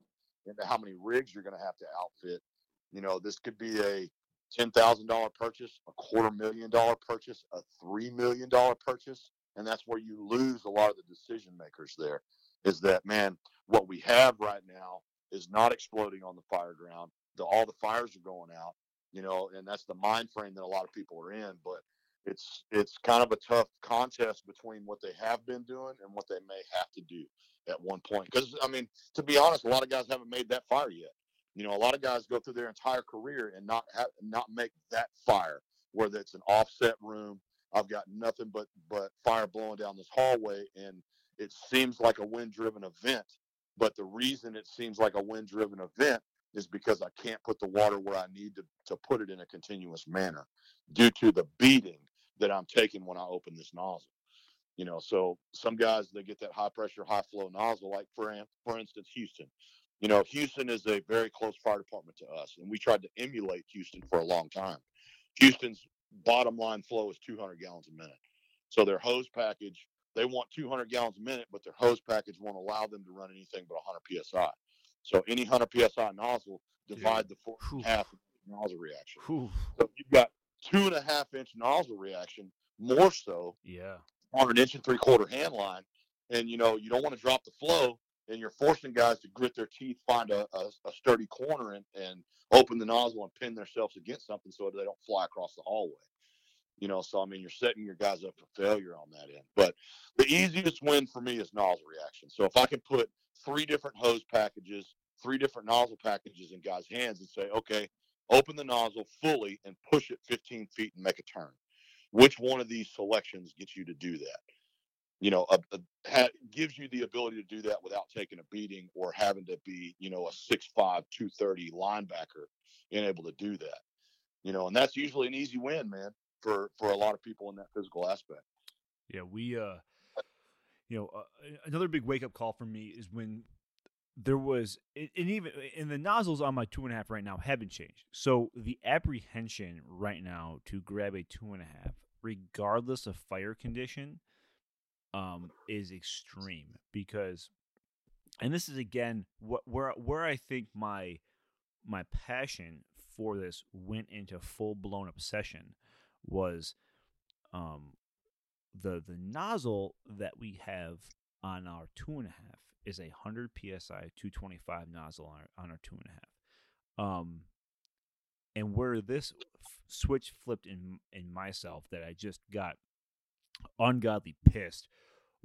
and how many rigs you're going to have to outfit, you know, this could be a ten thousand dollars purchase, a quarter million dollar purchase, a three million dollars purchase. And that's where you lose a lot of the decision makers there, is that, man, what we have right now is not exploding on the fire ground. The, all the fires are going out, you know, and that's the mind frame that a lot of people are in. But it's it's kind of a tough contest between what they have been doing and what they may have to do at one point. Because, I mean, to be honest, a lot of guys haven't made that fire yet. You know, a lot of guys go through their entire career and not have, not make that fire, whether it's an offset room. I've got nothing but, but fire blowing down this hallway, and it seems like a wind-driven event. But the reason it seems like a wind-driven event is because I can't put the water where I need to, to put it in a continuous manner due to the beating that I'm taking when I open this nozzle. You know, so some guys, they get that high-pressure, high-flow nozzle, like, for, for instance, Houston. You know, Houston is a very close fire department to us, and we tried to emulate Houston for a long time. Houston's bottom line flow is two hundred gallons a minute. So their hose package, they want two hundred gallons a minute, but their hose package won't allow them to run anything but one hundred P S I. So any one hundred P S I nozzle, divide yeah. the four and a half nozzle reaction. Oof. So you've got two and a half inch nozzle reaction, more so yeah. on an inch and three quarter hand line. And, you know, you don't want to drop the flow, and you're forcing guys to grit their teeth, find a, a, a sturdy corner and, and open the nozzle and pin themselves against something so they don't fly across the hallway. You know, so, I mean, you're setting your guys up for failure on that end. But the easiest win for me is nozzle reaction. So if I can put three different hose packages, three different nozzle packages in guys' hands and say, okay, open the nozzle fully and push it fifteen feet and make a turn. Which one of these selections gets you to do that? You know, a, a, ha, gives you the ability to do that without taking a beating or having to be, you know, a six five, two thirty linebacker and able to do that. You know, and that's usually an easy win, man, for, for a lot of people in that physical aspect. Yeah, we, uh, you know, uh, another big wake-up call for me is when there was, and even, and the nozzles on my two and a half right now haven't changed. So the apprehension right now to grab a two and a half, regardless of fire condition, Um, is extreme because, and this is again what where where I think my my passion for this went into full blown obsession was, um, the the nozzle that we have on our two and a half is a hundred psi two twenty-five nozzle on our, on our two and a half, um, and where this f- switch flipped in in myself that I just got ungodly pissed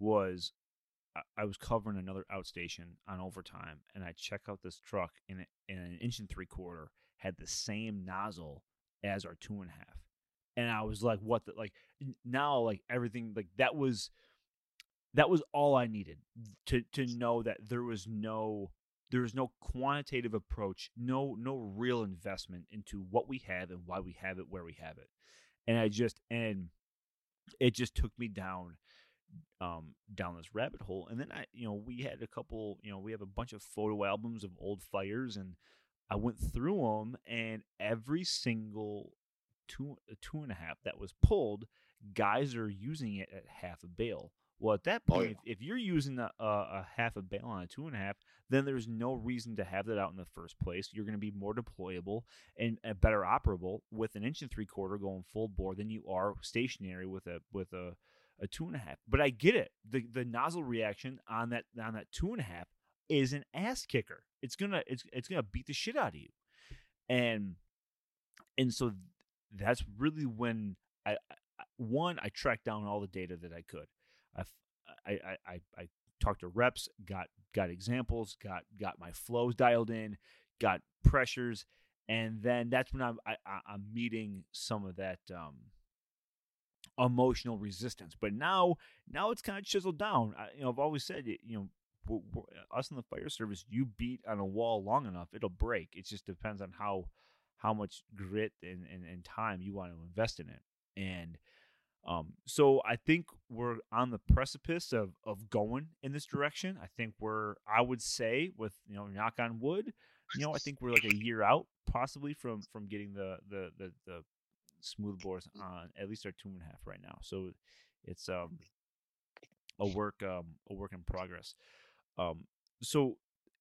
was I was covering another outstation on overtime, and I check out this truck in, in an inch and three quarter had the same nozzle as our two and a half, and I was like, "What the like?" Now, like everything, like that was that was all I needed to to know that there was no there was no quantitative approach, no no real investment into what we have and why we have it, where we have it, and I just and. It just took me down, um, down this rabbit hole. And then I, you know, we had a couple, you know, we have a bunch of photo albums of old fires, and I went through them, and every single two, two and a half that was pulled, guys are using it at half a bale. Well, at that point, oh, yeah. if, if you're using a, a half a bale on a two and a half, then there's no reason to have that out in the first place. You're going to be more deployable and better operable with an inch and three quarter going full bore than you are stationary with a with a, a two and a half. But I get it. The the nozzle reaction on that on that two and a half is an ass kicker. It's gonna it's it's gonna beat the shit out of you. And and so that's really when I, I one I tracked down all the data that I could. I I I, I talked to reps, got got examples, got got my flows dialed in, got pressures. And then that's when I'm I, I'm meeting some of that um, emotional resistance. But now now it's kind of chiseled down. I, you know, I've always said, you know, we're, we're, us in the fire service, you beat on a wall long enough, it'll break. It just depends on how how much grit and, and, and time you want to invest in it. And um, so I think we're on the precipice of of going in this direction. I think we're I would say with you know knock on wood. You know, I think we're like a year out, possibly from, from getting the the the, the smooth bores on at least our two and a half right now. So it's um a work um a work in progress. Um, so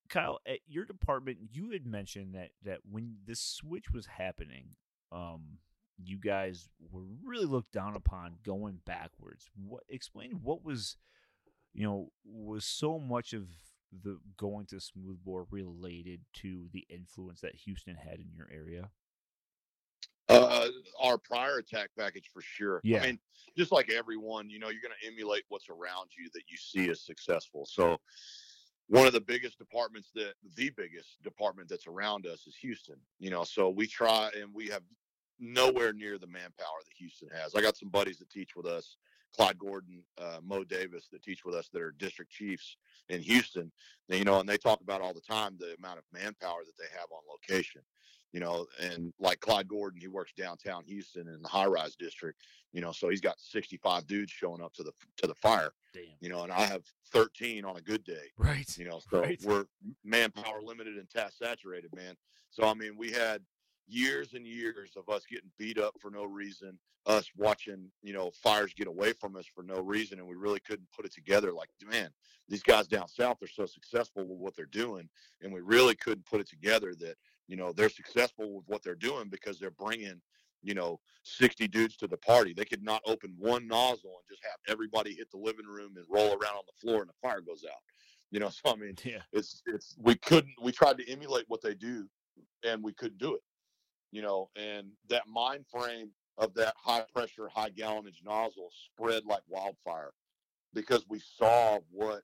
Kyle, at your department, you had mentioned that that when this switch was happening, um, you guys were really looked down upon going backwards. What explain what was you know was so much of the going to smoothbore related to the influence that Houston had in your area? Uh, our prior attack package for sure. Yeah. I mean, just like everyone, you know, you're going to emulate what's around you that you see as successful. So one of the biggest departments that the biggest department that's around us is Houston, you know, so we try and we have nowhere near the manpower that Houston has. I got some buddies that teach with us, Clyde Gordon, uh, Mo Davis, that teach with us that are district chiefs in Houston, and, you know, and they talk about all the time the amount of manpower that they have on location, you know, and like Clyde Gordon, he works downtown Houston in the high-rise district, you know, so he's got sixty-five dudes showing up to the to the fire. Damn. You know, and I have thirteen on a good day. Right. You know, so right. We're manpower limited and task saturated, man. So, I mean, we had years and years of us getting beat up for no reason, us watching, you know, fires get away from us for no reason. And we really couldn't put it together. Like, man, these guys down south are so successful with what they're doing. And we really couldn't put it together that, you know, they're successful with what they're doing because they're bringing, you know, sixty dudes to the party. They could not open one nozzle and just have everybody hit the living room and roll around on the floor and the fire goes out. You know, so I mean, yeah. it's, it's, we couldn't, we tried to emulate what they do and we couldn't do it. You know, and that mind frame of that high pressure, high gallonage nozzle spread like wildfire because we saw what,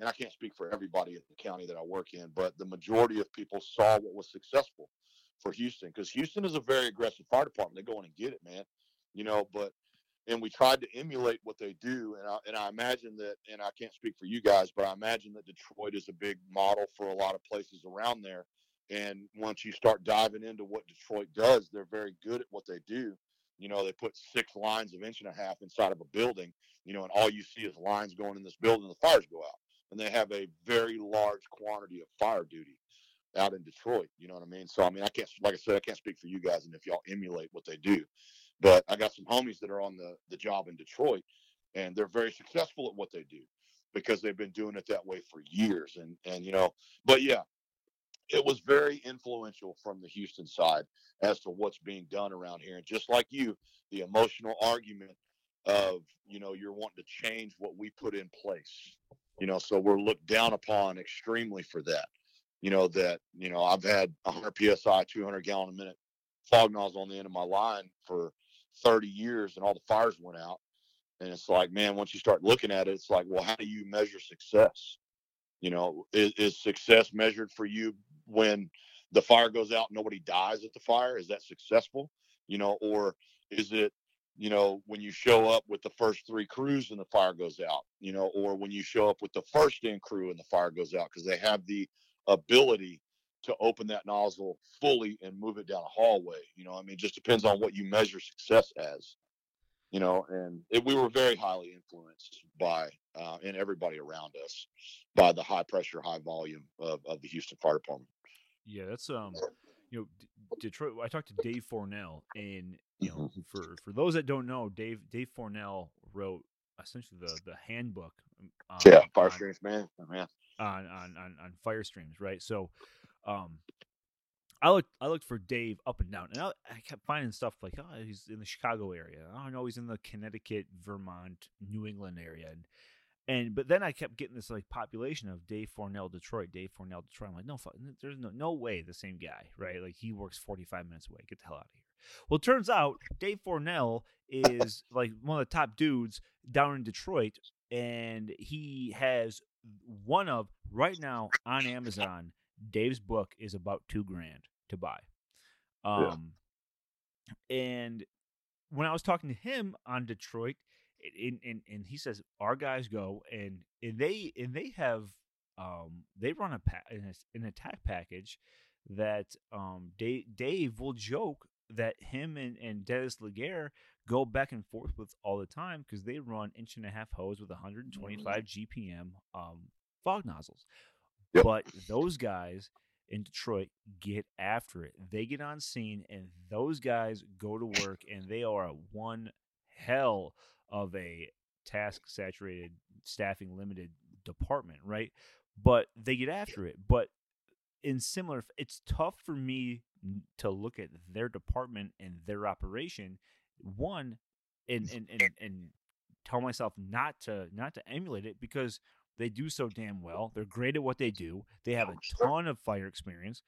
and I can't speak for everybody in the county that I work in, but the majority of people saw what was successful for Houston because Houston is a very aggressive fire department. They go in and get it, man, you know, but, and we tried to emulate what they do. And I, and I imagine that, and I can't speak for you guys, but I imagine that Detroit is a big model for a lot of places around there. And once you start diving into what Detroit does, they're very good at what they do. You know, they put six lines of inch and a half inside of a building, you know, and all you see is lines going in this building, the fires go out. And they have a very large quantity of fire duty out in Detroit. You know what I mean? So, I mean, I can't, like I said, I can't speak for you guys and if y'all emulate what they do. But I got some homies that are on the, the job in Detroit, and they're very successful at what they do because they've been doing it that way for years. And, and you know, but, yeah. It was very influential from the Houston side as to what's being done around here. And just like you, the emotional argument of, you know, you're wanting to change what we put in place, you know, so we're looked down upon extremely for that, you know, that, you know, I've had one hundred P S I, two hundred gallon a minute fog nozzle on the end of my line for thirty years and all the fires went out. And it's like, man, once you start looking at it, it's like, well, how do you measure success? You know, is, is success measured for you when the fire goes out, nobody dies at the fire? Is that successful? You know, or is it, you know, when you show up with the first three crews and the fire goes out, you know, or when you show up with the first in crew and the fire goes out, because they have the ability to open that nozzle fully and move it down a hallway. You know, I mean, it just depends on what you measure success as, you know, and it, we were very highly influenced by uh, and everybody around us by the high pressure, high volume of, of the Houston Fire Department. Yeah, that's um, you know, D- Detroit. I talked to Dave Fornell, and you know, for, for those that don't know, Dave Dave Fornell wrote essentially the the handbook. Um, yeah, fire on, streams, man, man. On, on on on fire streams, right? So, um, I looked I looked for Dave up and down, and I, I kept finding stuff like, oh, he's in the Chicago area. Oh, no, he's in the Connecticut, Vermont, New England area. And, and but then I kept getting this like population of Dave Fornell, Detroit, Dave Fornell, Detroit. I'm like, no, fuck, there's no, no way the same guy, right? Like, he works forty-five minutes away. Get the hell out of here. Well, it turns out Dave Fornell is like one of the top dudes down in Detroit, and he has one of, right now on Amazon, Dave's book is about two grand to buy. Um, yeah. And when I was talking to him on Detroit, and, and, and he says, our guys go and, and they, and they have, um, they run a pa- an attack package that, um, Dave, Dave will joke that him and, and Dennis LeGear go back and forth with all the time, because they run inch and a half hose with one twenty-five G P M, um, fog nozzles. Yep. But those guys in Detroit get after it. They get on scene, and those guys go to work, and they are one hell of a task-saturated, staffing-limited department, right? But they get after it. But in similar, it's tough for me to look at their department and their operation, one, and and and, and tell myself not to not to emulate it, because they do so damn well. They're great at what they do. They have a ton of fire experience.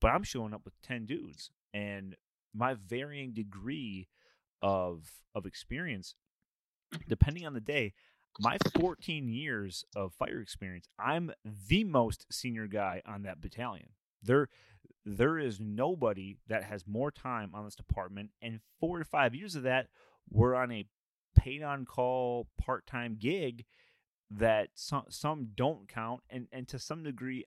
But I'm showing up with ten dudes, and my varying degree of of experience, depending on the day, my fourteen years of fire experience, I'm the most senior guy on that battalion. There, there is nobody that has more time on this department, and four to five years of that were on a paid-on-call part-time gig that some some don't count, and, and to some degree,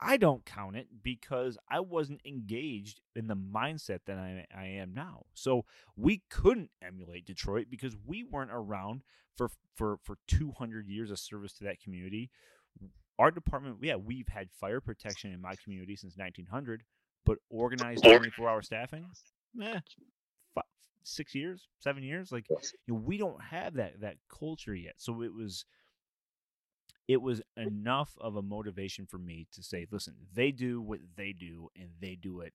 I don't count it because I wasn't engaged in the mindset that I, I am now. So we couldn't emulate Detroit because we weren't around for, for, for two hundred years of service to that community. Our department, yeah, we've had fire protection in my community since nineteen hundred, but organized twenty-four hour staffing, eh, five, six years, seven years. Like, you know, we don't have that that culture yet. So it was... It was enough of a motivation for me to say, listen, they do what they do, and they do it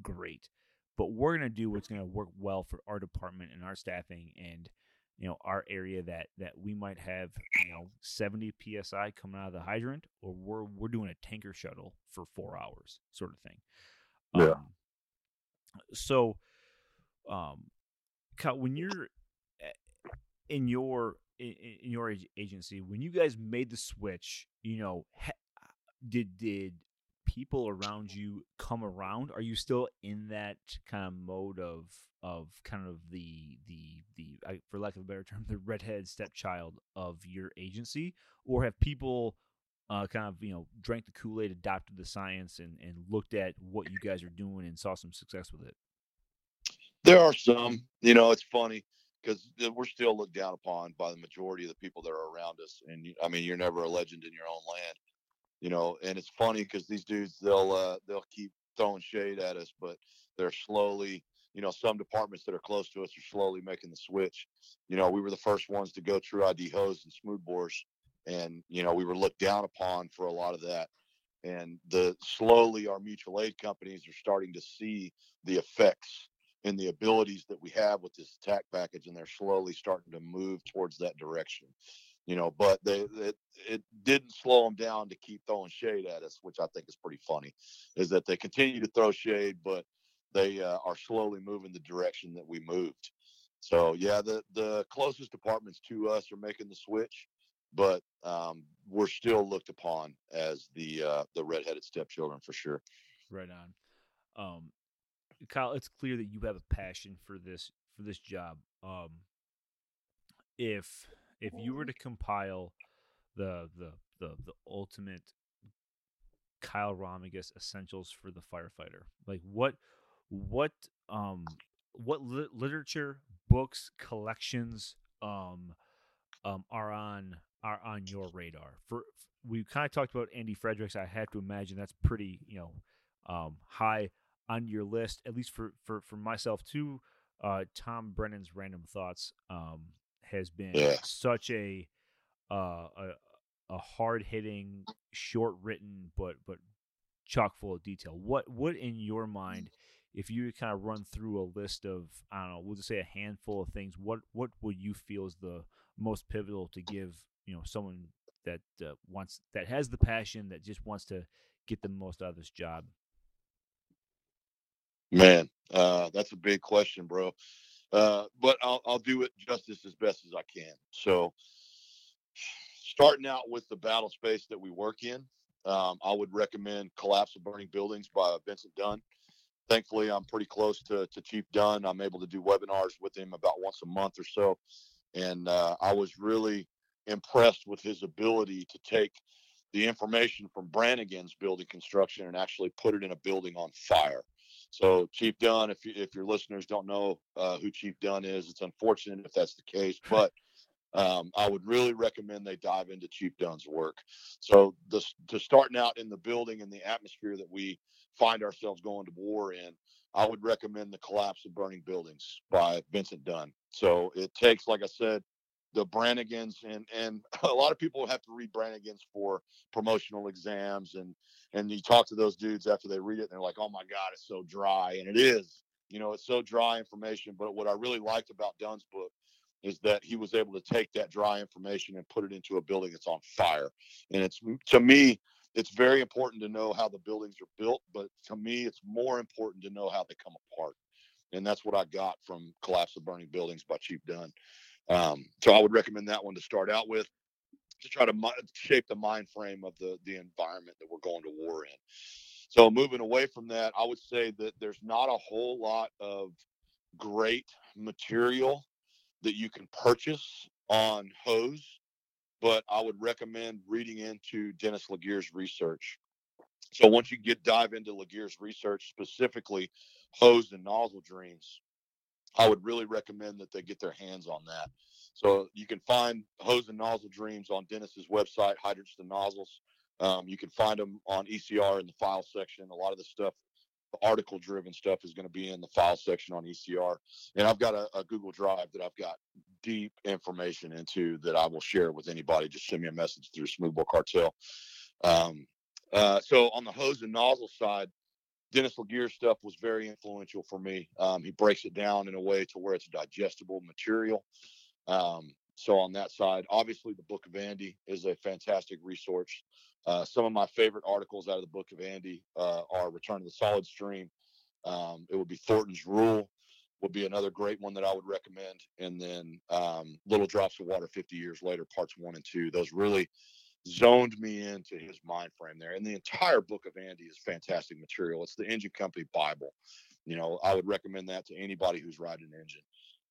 great. But we're going to do what's going to work well for our department and our staffing and, you know, our area that, that we might have, you know, seventy P S I coming out of the hydrant, or we're we're doing a tanker shuttle for four hours sort of thing. Yeah. Um, so, um, Kyle, when you're in your – In, in your agency, when you guys made the switch, you know, did did people around you come around? Are you still in that kind of mode of of kind of the the the for lack of a better term, the redhead stepchild of your agency, or have people uh, kind of, you know, drank the Kool-Aid, adopted the science, and and looked at what you guys are doing and saw some success with it? There are some, you know, it's funny, because we're still looked down upon by the majority of the people that are around us. And I mean, you're never a legend in your own land, you know, and it's funny because these dudes, they'll, uh, they'll keep throwing shade at us, but they're slowly, you know, some departments that are close to us are slowly making the switch. You know, we were the first ones to go true I D hose and smoothbores. And, you know, we were looked down upon for a lot of that. And the slowly our mutual aid companies are starting to see the effects and the abilities that we have with this attack package, and they're slowly starting to move towards that direction, you know, but they, it, it didn't slow them down to keep throwing shade at us, which I think is pretty funny, is that they continue to throw shade, but they uh, are slowly moving the direction that we moved. So yeah, the, the closest departments to us are making the switch, but um, we're still looked upon as the, uh, the redheaded stepchildren for sure. Right on. Um, Kyle, it's clear that you have a passion for this for this job. Um, if if you were to compile the the the, the ultimate Kyle Romagus essentials for the firefighter, like what what um what li- literature, books, collections um um are on are on your radar? For we kind of talked about Andy Fredericks. I have to imagine that's pretty you know um high on your list, at least for, for, for myself too. uh, Tom Brennan's Random Thoughts um, has been yeah. such a, uh, a a hard-hitting, short-written, but but chock full of detail. What, what in your mind, if you kind of run through a list of, I don't know, we'll just say a handful of things, what, what would you feel is the most pivotal to give, you know, someone that uh, wants, that has the passion, that just wants to get the most out of this job? Man, uh, that's a big question, bro. Uh, but I'll, I'll do it justice as best as I can. So starting out with the battle space that we work in, um, I would recommend Collapse of Burning Buildings by Vincent Dunn. Thankfully, I'm pretty close to, to Chief Dunn. I'm able to do webinars with him about once a month or so. And uh, I was really impressed with his ability to take the information from Brannigan's building construction and actually put it in a building on fire. So Chief Dunn, if you, if your listeners don't know uh, who Chief Dunn is, it's unfortunate if that's the case, but um, I would really recommend they dive into Chief Dunn's work. So the, to starting out in the building and the atmosphere that we find ourselves going to war in, I would recommend The Collapse of Burning Buildings by Vincent Dunn. So it takes, like I said, the Brannigans, and, and a lot of people have to read Brannigans for promotional exams, and, and you talk to those dudes after they read it and they're like, oh my God, it's so dry. And it is, you know, it's so dry information. But what I really liked about Dunn's book is that he was able to take that dry information and put it into a building that's on fire. And it's, to me, it's very important to know how the buildings are built, but to me, it's more important to know how they come apart. And that's what I got from Collapse of Burning Buildings by Chief Dunn. Um, so I would recommend that one to start out with, to try to mi- shape the mind frame of the, the environment that we're going to war in. So moving away from that, I would say that there's not a whole lot of great material that you can purchase on hose, but I would recommend reading into Dennis LeGear's research. So once you get dive into LeGear's research, specifically hose and nozzle dreams, I would really recommend that they get their hands on that. So you can find Hose and Nozzle Dreams on Dennis's website, Hydrants to Nozzles. Um, you can find them on E C R in the file section. A lot of the stuff, the article-driven stuff, is going to be in the file section on E C R. And I've got a, a Google Drive that I've got deep information into that I will share with anybody. Just send me a message through Smoothbore Cartel. Um, uh, so on the Hose and Nozzle side, Dennis LeGear's stuff was very influential for me. Um, he breaks it down in a way to where it's digestible material. Um, so on that side, obviously the Book of Andy is a fantastic resource. Uh, some of my favorite articles out of the Book of Andy uh, are Return to the Solid Stream. Um, it would be Thornton's Rule would be another great one that I would recommend. And then um, Little Drops of Water fifty years later, parts one and two. Those really zoned me into his mind frame there, and the entire Book of Andy is fantastic material. It's the Engine Company Bible. You know, I would recommend that to anybody who's riding an engine.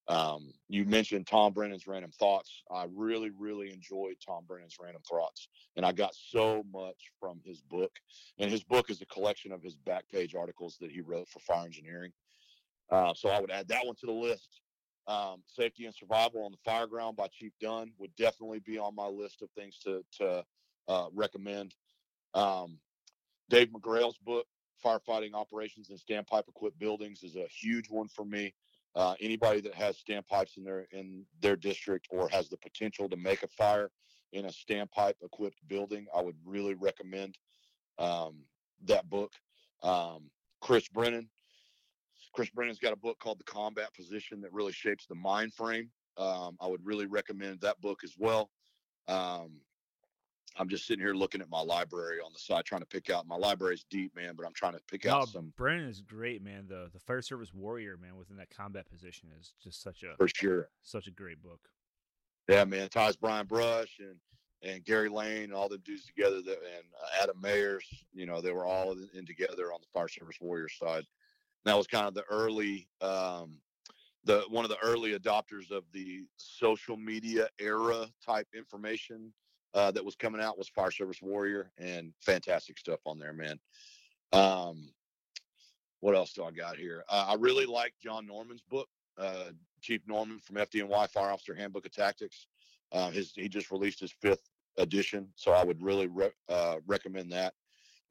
Um, you mentioned Tom Brennan's Random Thoughts. I really, really enjoyed Tom Brennan's Random Thoughts, and I got so much from his book. And his book is a collection of his back page articles that he wrote for Fire Engineering. Uh, so I would add that one to the list. Um, Safety and Survival on the Fireground by Chief Dunn would definitely be on my list of things to, to uh, recommend. Um, Dave McGrail's book, Firefighting Operations and Standpipe Equipped Buildings, is a huge one for me. Uh, anybody that has standpipes in their, in their district or has the potential to make a fire in a standpipe equipped building, I would really recommend um, that book. Um, Chris Brennan. Chris Brennan's got a book called The Combat Position that really shapes the mind frame. Um, I would really recommend that book as well. Um, I'm just sitting here looking at my library on the side, trying to pick out. My library's deep, man, but I'm trying to pick out oh, some. Brennan is great, man. The the Fire Service Warrior, man, within that Combat Position is just such a for sure such a great book. Yeah, man. It ties Brian Brush and and Gary Lane and all the dudes together, that, and uh, Adam Mayers. You know, they were all in together on the Fire Service Warrior side. That was kind of the early, um, the one of the early adopters of the social media era type information uh, that was coming out was Fire Service Warrior, and fantastic stuff on there, man. Um, what else do I got here? Uh, I really like John Norman's book, uh, Chief Norman from F D N Y Fire Officer Handbook of Tactics. Uh, his he just released his fifth edition, so I would really re- uh, recommend that.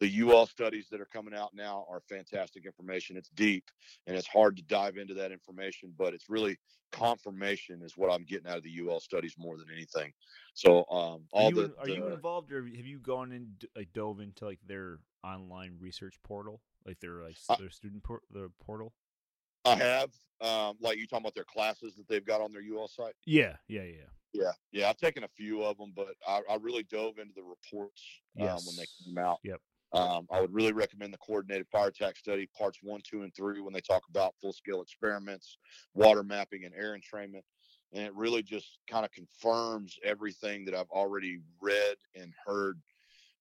the U L studies that are coming out now are fantastic information. It's deep and it's hard to dive into that information, but it's really confirmation is what I'm getting out of the U L studies more than anything. So, um, all are you, the, are the, you involved or have you gone and like dove into like their online research portal, like their, like I, their student por- their portal? I have, um, like you talking about their classes that they've got on their U L site. Yeah. Yeah. Yeah. Yeah, yeah, I've taken a few of them, but I, I really dove into the reports um, yes. when they came out. Yep. Um, I would really recommend the Coordinated Fire Attack Study, parts one, two, and three, when they talk about full-scale experiments, water mapping, and air entrainment. And it really just kind of confirms everything that I've already read and heard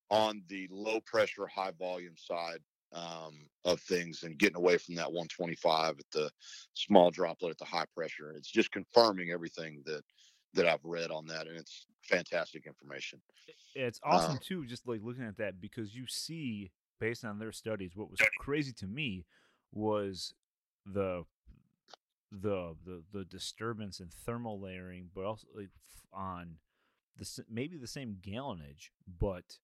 on the low-pressure, high-volume side um, of things and getting away from that one twenty-five at the small droplet at the high pressure. It's just confirming everything that that I've read on that. And it's fantastic information. It's awesome um, too. Just like looking at that, because you see based on their studies, what was crazy to me was the, the, the, the disturbance in thermal layering, but also like on the, maybe the same gallonage, but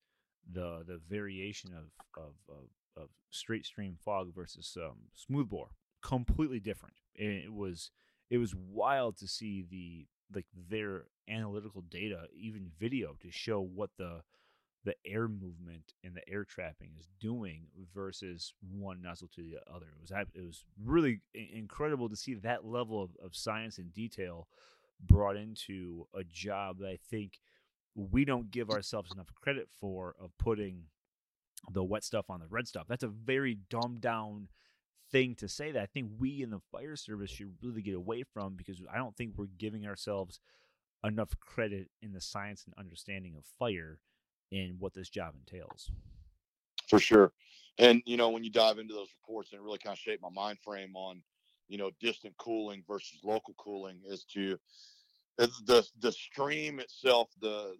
the, the variation of, of, of, of straight stream fog versus um, smoothbore, completely different. And it was, it was wild to see the, like their analytical data, even video, to show what the the air movement and the air trapping is doing versus one nozzle to the other. It was it was really incredible to see that level of, of science and detail brought into a job that I think we don't give ourselves enough credit for, of putting the wet stuff on the red stuff. That's a very dumbed down thing to say that I think we in the fire service should really get away from, because I don't think we're giving ourselves enough credit in the science and understanding of fire and what this job entails. For sure. And, you know, when you dive into those reports, and it really kind of shaped my mind frame on, you know, distant cooling versus local cooling, is to the, the stream itself, the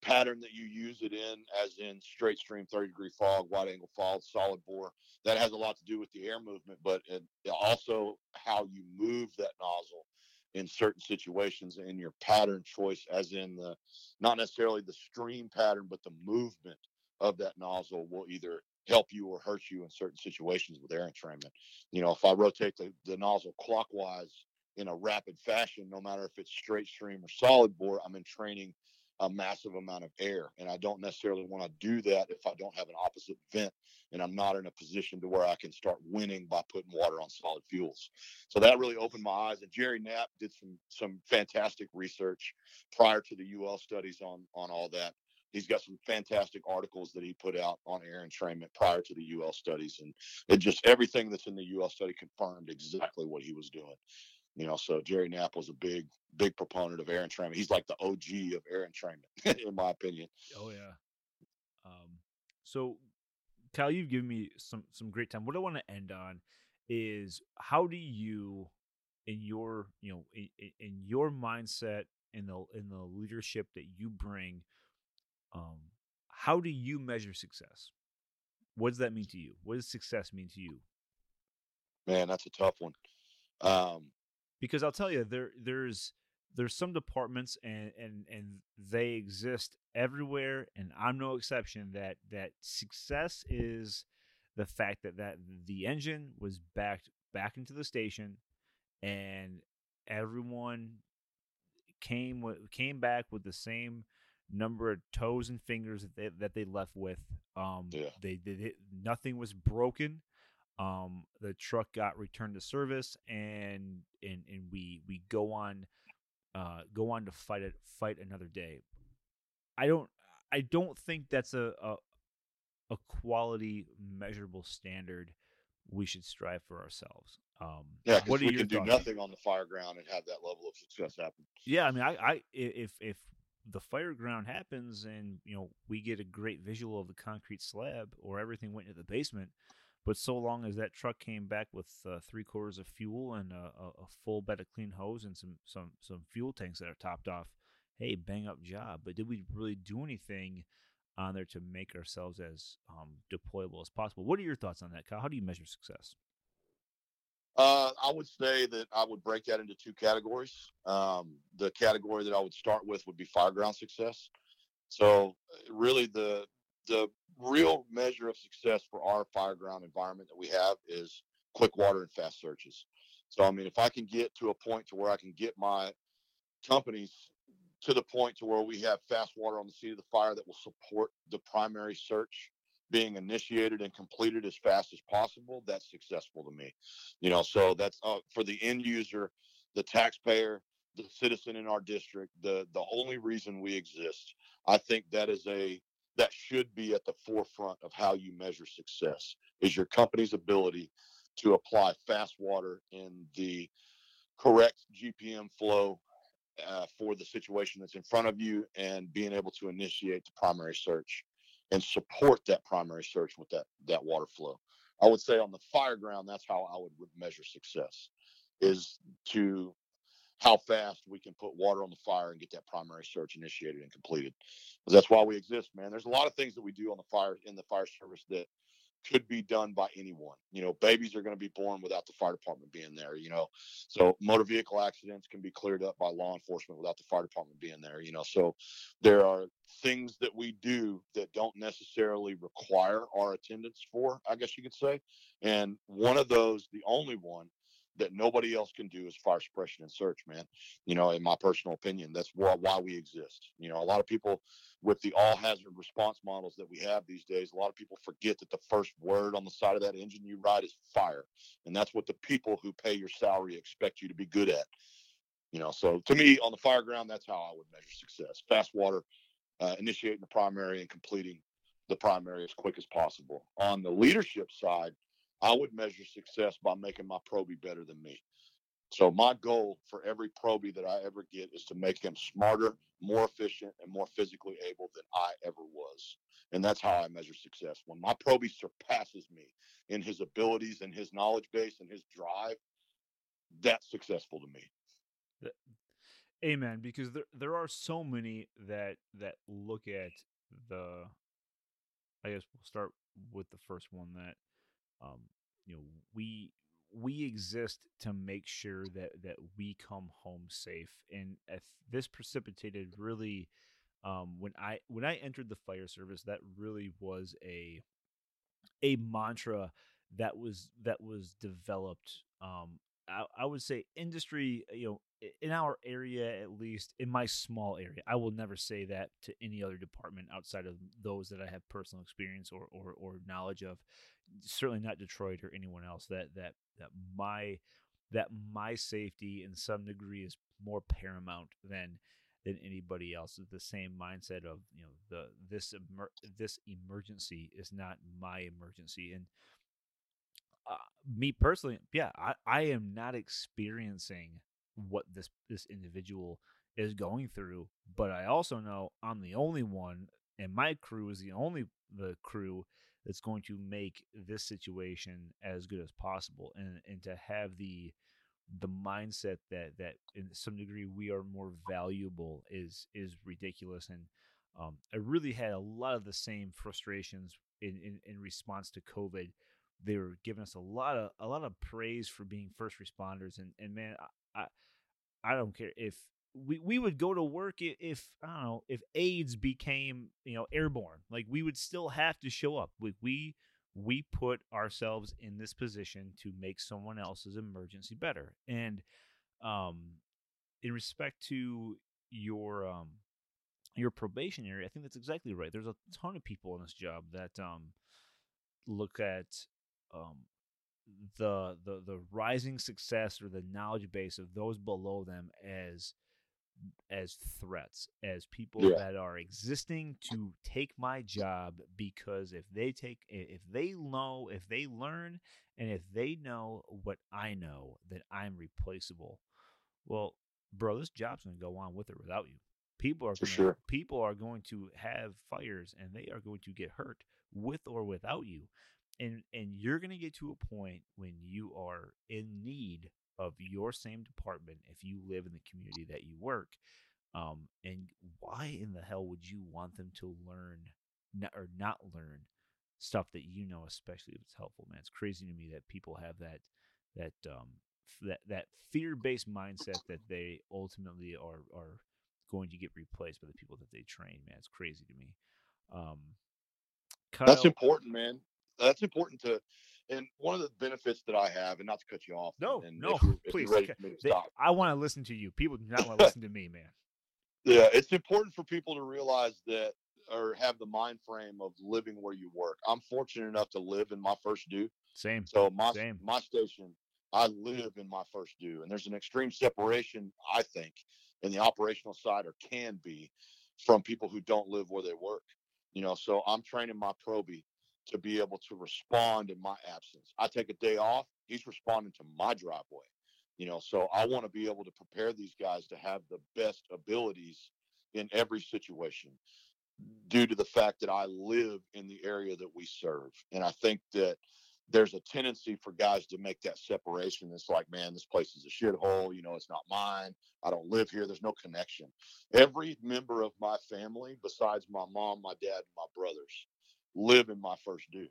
pattern that you use it in, as in straight stream, thirty degree fog, wide angle fog, solid bore, that has a lot to do with the air movement, but it also how you move that nozzle in certain situations and your pattern choice, as in the, not necessarily the stream pattern, but the movement of that nozzle will either help you or hurt you in certain situations with air entrainment. You know, if I rotate the, the nozzle clockwise in a rapid fashion, no matter if it's straight stream or solid bore, I'm entraining a massive amount of air. And I don't necessarily want to do that if I don't have an opposite vent and I'm not in a position to where I can start winning by putting water on solid fuels. So that really opened my eyes. And Jerry Knapp did some, some fantastic research prior to the U L studies on, on all that. He's got some fantastic articles that he put out on air entrainment prior to the U L studies. And it just, everything that's in the U L study confirmed exactly what he was doing. You know, so Jerry Knapp was a big, big proponent of air entrainment. He's like the O G of air entrainment, in my opinion. Oh, yeah. Um, so, Kyle, you've given me some, some great time. What I want to end on is, how do you, in your, you know, in, in your mindset, in the in the leadership that you bring, um, how do you measure success? What does that mean to you? What does success mean to you? Man, that's a tough one. Um, Because I'll tell you, there there's there's some departments and, and, and they exist everywhere, and I'm no exception, that that success is the fact that, that the engine was backed back into the station, and everyone came came back with the same number of toes and fingers that they, that they left with. Um, yeah. they, they, they nothing was broken. Um, the truck got returned to service, and and, and we we go on, uh, go on to fight it, fight another day. I don't I don't think that's a, a a quality measurable standard we should strive for ourselves. Um, yeah, because we can do nothing on the fire ground and have that level of success happen. Yeah, I mean, I, I if if the fire ground happens, and you know we get a great visual of the concrete slab, or everything went into the basement. But so long as that truck came back with uh, three quarters of fuel and a, a full bed of clean hose and some, some, some fuel tanks that are topped off, hey, bang up job. But did we really do anything on there to make ourselves as um, deployable as possible? What are your thoughts on that, Kyle? How do you measure success? Uh, I would say that I would break that into two categories. Um, the category that I would start with would be fireground success. So really the the real measure measure of success for our fireground environment that we have is quick water and fast searches. So, I mean, if I can get to a point to where I can get my companies to the point to where we have fast water on the seat of the fire that will support the primary search being initiated and completed as fast as possible, that's successful to me. You know, so that's uh, for the end user, the taxpayer, the citizen in our district, the the only reason we exist. I think that is a that should be at the forefront of how you measure success, is your company's ability to apply fast water in the correct G P M flow uh, for the situation that's in front of you, and being able to initiate the primary search and support that primary search with that, that water flow. I would say on the fire ground, that's how I would measure success, is to how fast we can put water on the fire and get that primary search initiated and completed. Because that's why we exist, man. There's a lot of things that we do on the fire, in the fire service, that could be done by anyone. You know, babies are going to be born without the fire department being there, you know. So motor vehicle accidents can be cleared up by law enforcement without the fire department being there, you know. So there are things that we do that don't necessarily require our attendance for, I guess you could say. And one of those, the only one that nobody else can do, is fire suppression and search, man. You know, in my personal opinion, that's why, why we exist. You know, a lot of people with the all hazard response models that we have these days, a lot of people forget that the first word on the side of that engine you ride is fire. And that's what the people who pay your salary expect you to be good at. You know, so to me, on the fire ground, that's how I would measure success. Fast water, uh, initiating the primary and completing the primary as quick as possible. On the leadership side, I would measure success by making my probie better than me. So my goal for every probie that I ever get is to make him smarter, more efficient, and more physically able than I ever was. And that's how I measure success. When my probie surpasses me in his abilities and his knowledge base and his drive, that's successful to me. Amen. Because there there are so many that that look at the, I guess we'll start with the first one, that Um, you know, we we exist to make sure that, that we come home safe, and this precipitated really um, when I when I entered the fire service, that really was a a mantra that was that was developed. Um, I, I would say industry, you know, in our area, at least in my small area. I will never say that to any other department outside of those that I have personal experience or or, or knowledge of. Certainly not Detroit or anyone else, that that that my that my safety in some degree is more paramount than than anybody else. The same mindset of, you know, the this emer- this emergency is not my emergency. And uh, me personally, yeah, I, I am not experiencing what this this individual is going through, but I also know I'm the only one, and my crew is the only the crew that's going to make this situation as good as possible, and and to have the the mindset that that in some degree we are more valuable is is ridiculous. And um, I really had a lot of the same frustrations in, in, in response to COVID. They were giving us a lot of a lot of praise for being first responders, and and man, I I, I don't care if we we would go to work if, I don't know, if AIDS became, you know, airborne, like we would still have to show up. Like we, we put ourselves in this position to make someone else's emergency better. And, um, in respect to your, um, your probationary, I think that's exactly right. There's a ton of people in this job that, um, look at, um, the, the, the rising success or the knowledge base of those below them as, as threats, as people yeah. that are existing to take my job, because if they take if they know if they learn and if they know what I know, that I'm replaceable. Well, bro, this job's gonna go on with or without you. People are gonna, sure. people are going to have fires, and they are going to get hurt with or without you, and and you're gonna get to a point when you are in need of your same department if you live in the community that you work. Um, and why in the hell would you want them to learn not, or not learn stuff that you know, especially if it's helpful, man? It's crazy to me that people have that that um, that that fear-based mindset that they ultimately are are going to get replaced by the people that they train, man. It's crazy to me. Um, Kyle. That's important, man. That's important to, and one of the benefits that I have, and not to cut you off. No, and no, if please. Ready, okay. they, I want to listen to you. People do not want to listen to me, man. Yeah, it's important for people to realize that, or have the mind frame of living where you work. I'm fortunate enough to live in my first due. Same. So my Same. my station, I live in my first due, and there's an extreme separation, I think, in the operational side, or can be, from people who don't live where they work. You know, so I'm training my probie to be able to respond in my absence. I take a day off, he's responding to my driveway. You know, so I want to be able to prepare these guys to have the best abilities in every situation, due to the fact that I live in the area that we serve. And I think that there's a tendency for guys to make that separation. It's like, man, this place is a shithole. You know, it's not mine. I don't live here. There's no connection. Every member of my family, besides my mom, my dad, and my brothers, live in my first due.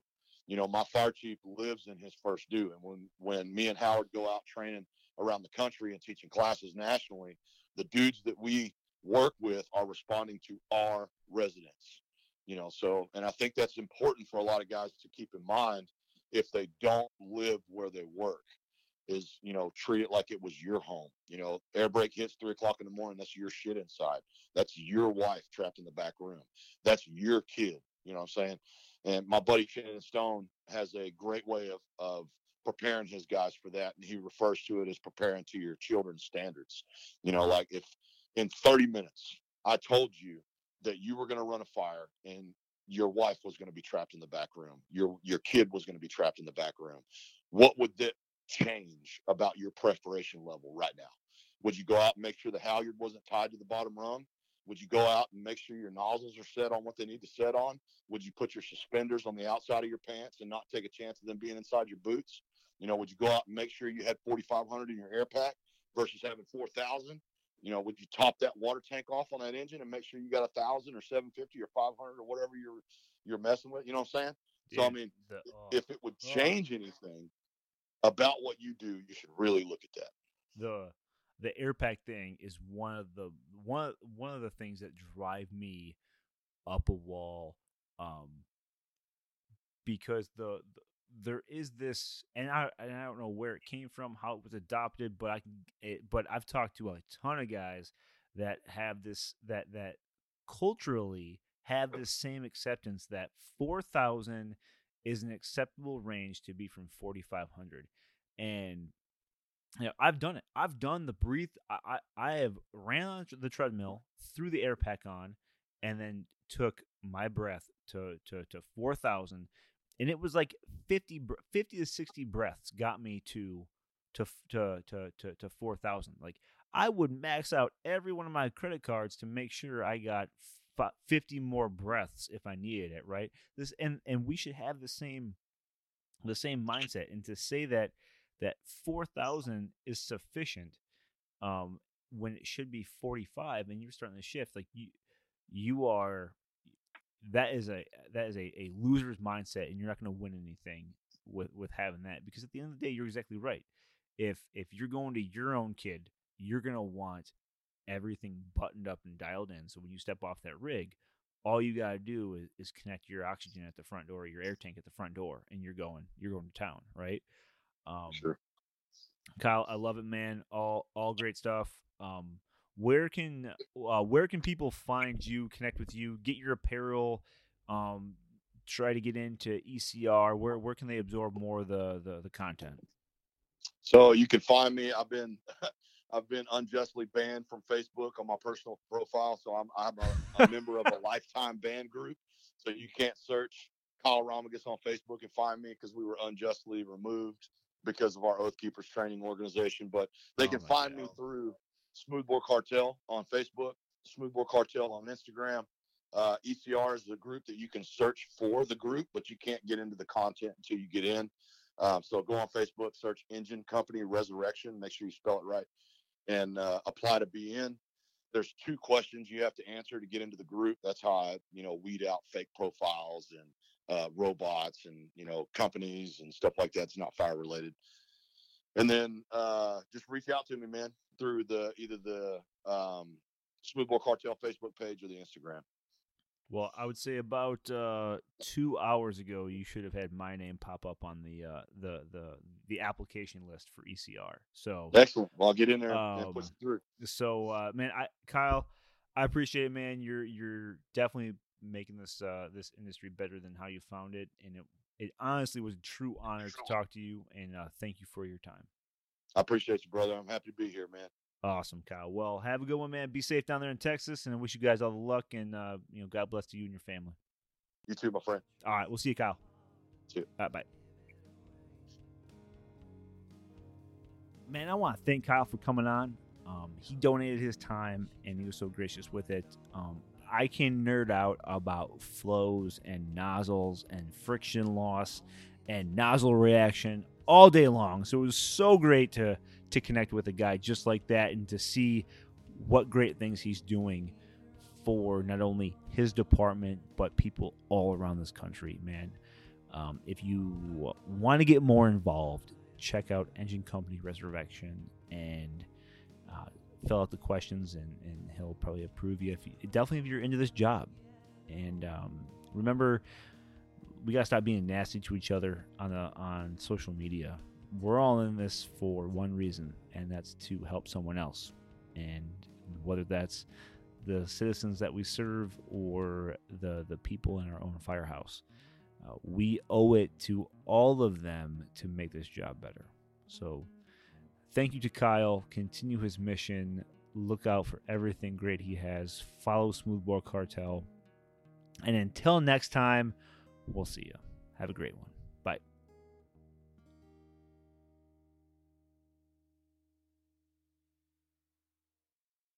You know, my fire chief lives in his first due. And when, when me and Howard go out training around the country and teaching classes nationally, the dudes that we work with are responding to our residents, you know, so, and I think that's important for a lot of guys to keep in mind if they don't live where they work, is, you know, treat it like it was your home. You know, air brake hits three o'clock in the morning, that's your shit inside. That's your wife trapped in the back room. That's your kid. You know what I'm saying? And my buddy Shannon Stone has a great way of, of preparing his guys for that. And he refers to it as preparing to your children's standards. You know, like if in thirty minutes, I told you that you were going to run a fire and your wife was going to be trapped in the back room, your, your kid was going to be trapped in the back room, what would that change about your preparation level right now? Would you go out and make sure the halyard wasn't tied to the bottom rung? Would you go out and make sure your nozzles are set on what they need to set on? Would you put your suspenders on the outside of your pants and not take a chance of them being inside your boots? You know, would you go out and make sure you had forty-five hundred in your air pack versus having four thousand? You know, would you top that water tank off on that engine and make sure you got a thousand or seven fifty or five hundred or whatever you're, you're messing with? You know what I'm saying? Dude, so, I mean, the, uh, if it would change uh, anything about what you do, you should really look at that. The, the air pack thing is one of the, one, one of the things that drive me up a wall. Um, because the, the there is this, and I and I don't know where it came from, how it was adopted, but I can, it, but I've talked to a ton of guys that have this, that that culturally have this same acceptance that four thousand is an acceptable range to be from forty-five hundred, and you know, I've done it. I've done the breathe. I, I I have ran on the treadmill, threw the air pack on, and then took my breath to to to four thousand. And it was like fifty to sixty breaths got me to to to to to, to four thousand. Like I would max out every one of my credit cards to make sure I got fifty more breaths if I needed it, right? This and, and we should have the same the same mindset. And to say that that four thousand is sufficient um, when it should be forty-five, and you're starting to shift, like you you are. That is a that is a, a loser's mindset, and you're not going to win anything with, with having that. Because at the end of the day, you're exactly right. If if you're going to your own kid, you're going to want everything buttoned up and dialed in. So when you step off that rig, all you got to do is, is connect your oxygen at the front door, your air tank at the front door, and you're going you're going to town, right? Um, sure. Kyle, I love it, man. All all great stuff. Um, Where can uh, where can people find you, connect with you, get your apparel, um, try to get into E C R? Where where can they absorb more of the, the, the content? So you can find me. I've been I've been unjustly banned from Facebook on my personal profile, so I'm I'm a, a member of a lifetime ban group. So you can't search Kyle Romagus on Facebook and find me because we were unjustly removed because of our Oath Keepers training organization. But they oh can find God. me through Smoothbore Cartel on Facebook, Smoothbore Cartel on Instagram. Uh, E C R is the group that you can search for the group, but you can't get into the content until you get in. Um, so go on Facebook, search Engine Company Resurrection. Make sure you spell it right, and uh, apply to be in. There's two questions you have to answer to get into the group. That's how I, you know, weed out fake profiles and uh, robots and, you know, companies and stuff like that. It's not fire related. And then uh, just reach out to me, man, through the either the um, Smoothbore Cartel Facebook page or the Instagram. Well, I would say about uh, two hours ago, you should have had my name pop up on the uh, the the the application list for E C R. So excellent. I'll get in there um, and push it through. So, uh, man, I Kyle, I appreciate it, man. You're you're definitely making this uh, this industry better than how you found it, and it it honestly was a true honor to talk to you. And uh, thank you for your time. I appreciate you, brother. I'm happy to be here, man. Awesome, Kyle. Well, have a good one, man. Be safe down there in Texas, and I wish you guys all the luck, and uh, you know, God bless to you and your family. You too, my friend. All right, we'll see you, Kyle. See you. All right, bye. Man, I want to thank Kyle for coming on. Um, he donated his time, and he was so gracious with it. Um, I can nerd out about flows and nozzles and friction loss and nozzle reaction all day long. So it was so great to to connect with a guy just like that and to see what great things he's doing for not only his department but people all around this country, man. Um, if you want to get more involved, check out Engine Company Resurrection and uh, fill out the questions, and, and he'll probably approve you. If you, definitely if you're into this job. And um, remember, we gotta stop being nasty to each other on the, on social media. We're all in this for one reason, and that's to help someone else. And whether that's the citizens that we serve or the the people in our own firehouse, uh, we owe it to all of them to make this job better. So thank you to Kyle. Continue his mission. Look out for everything great he has. Follow Smoothbore Cartel. And until next time, we'll see you. Have a great one.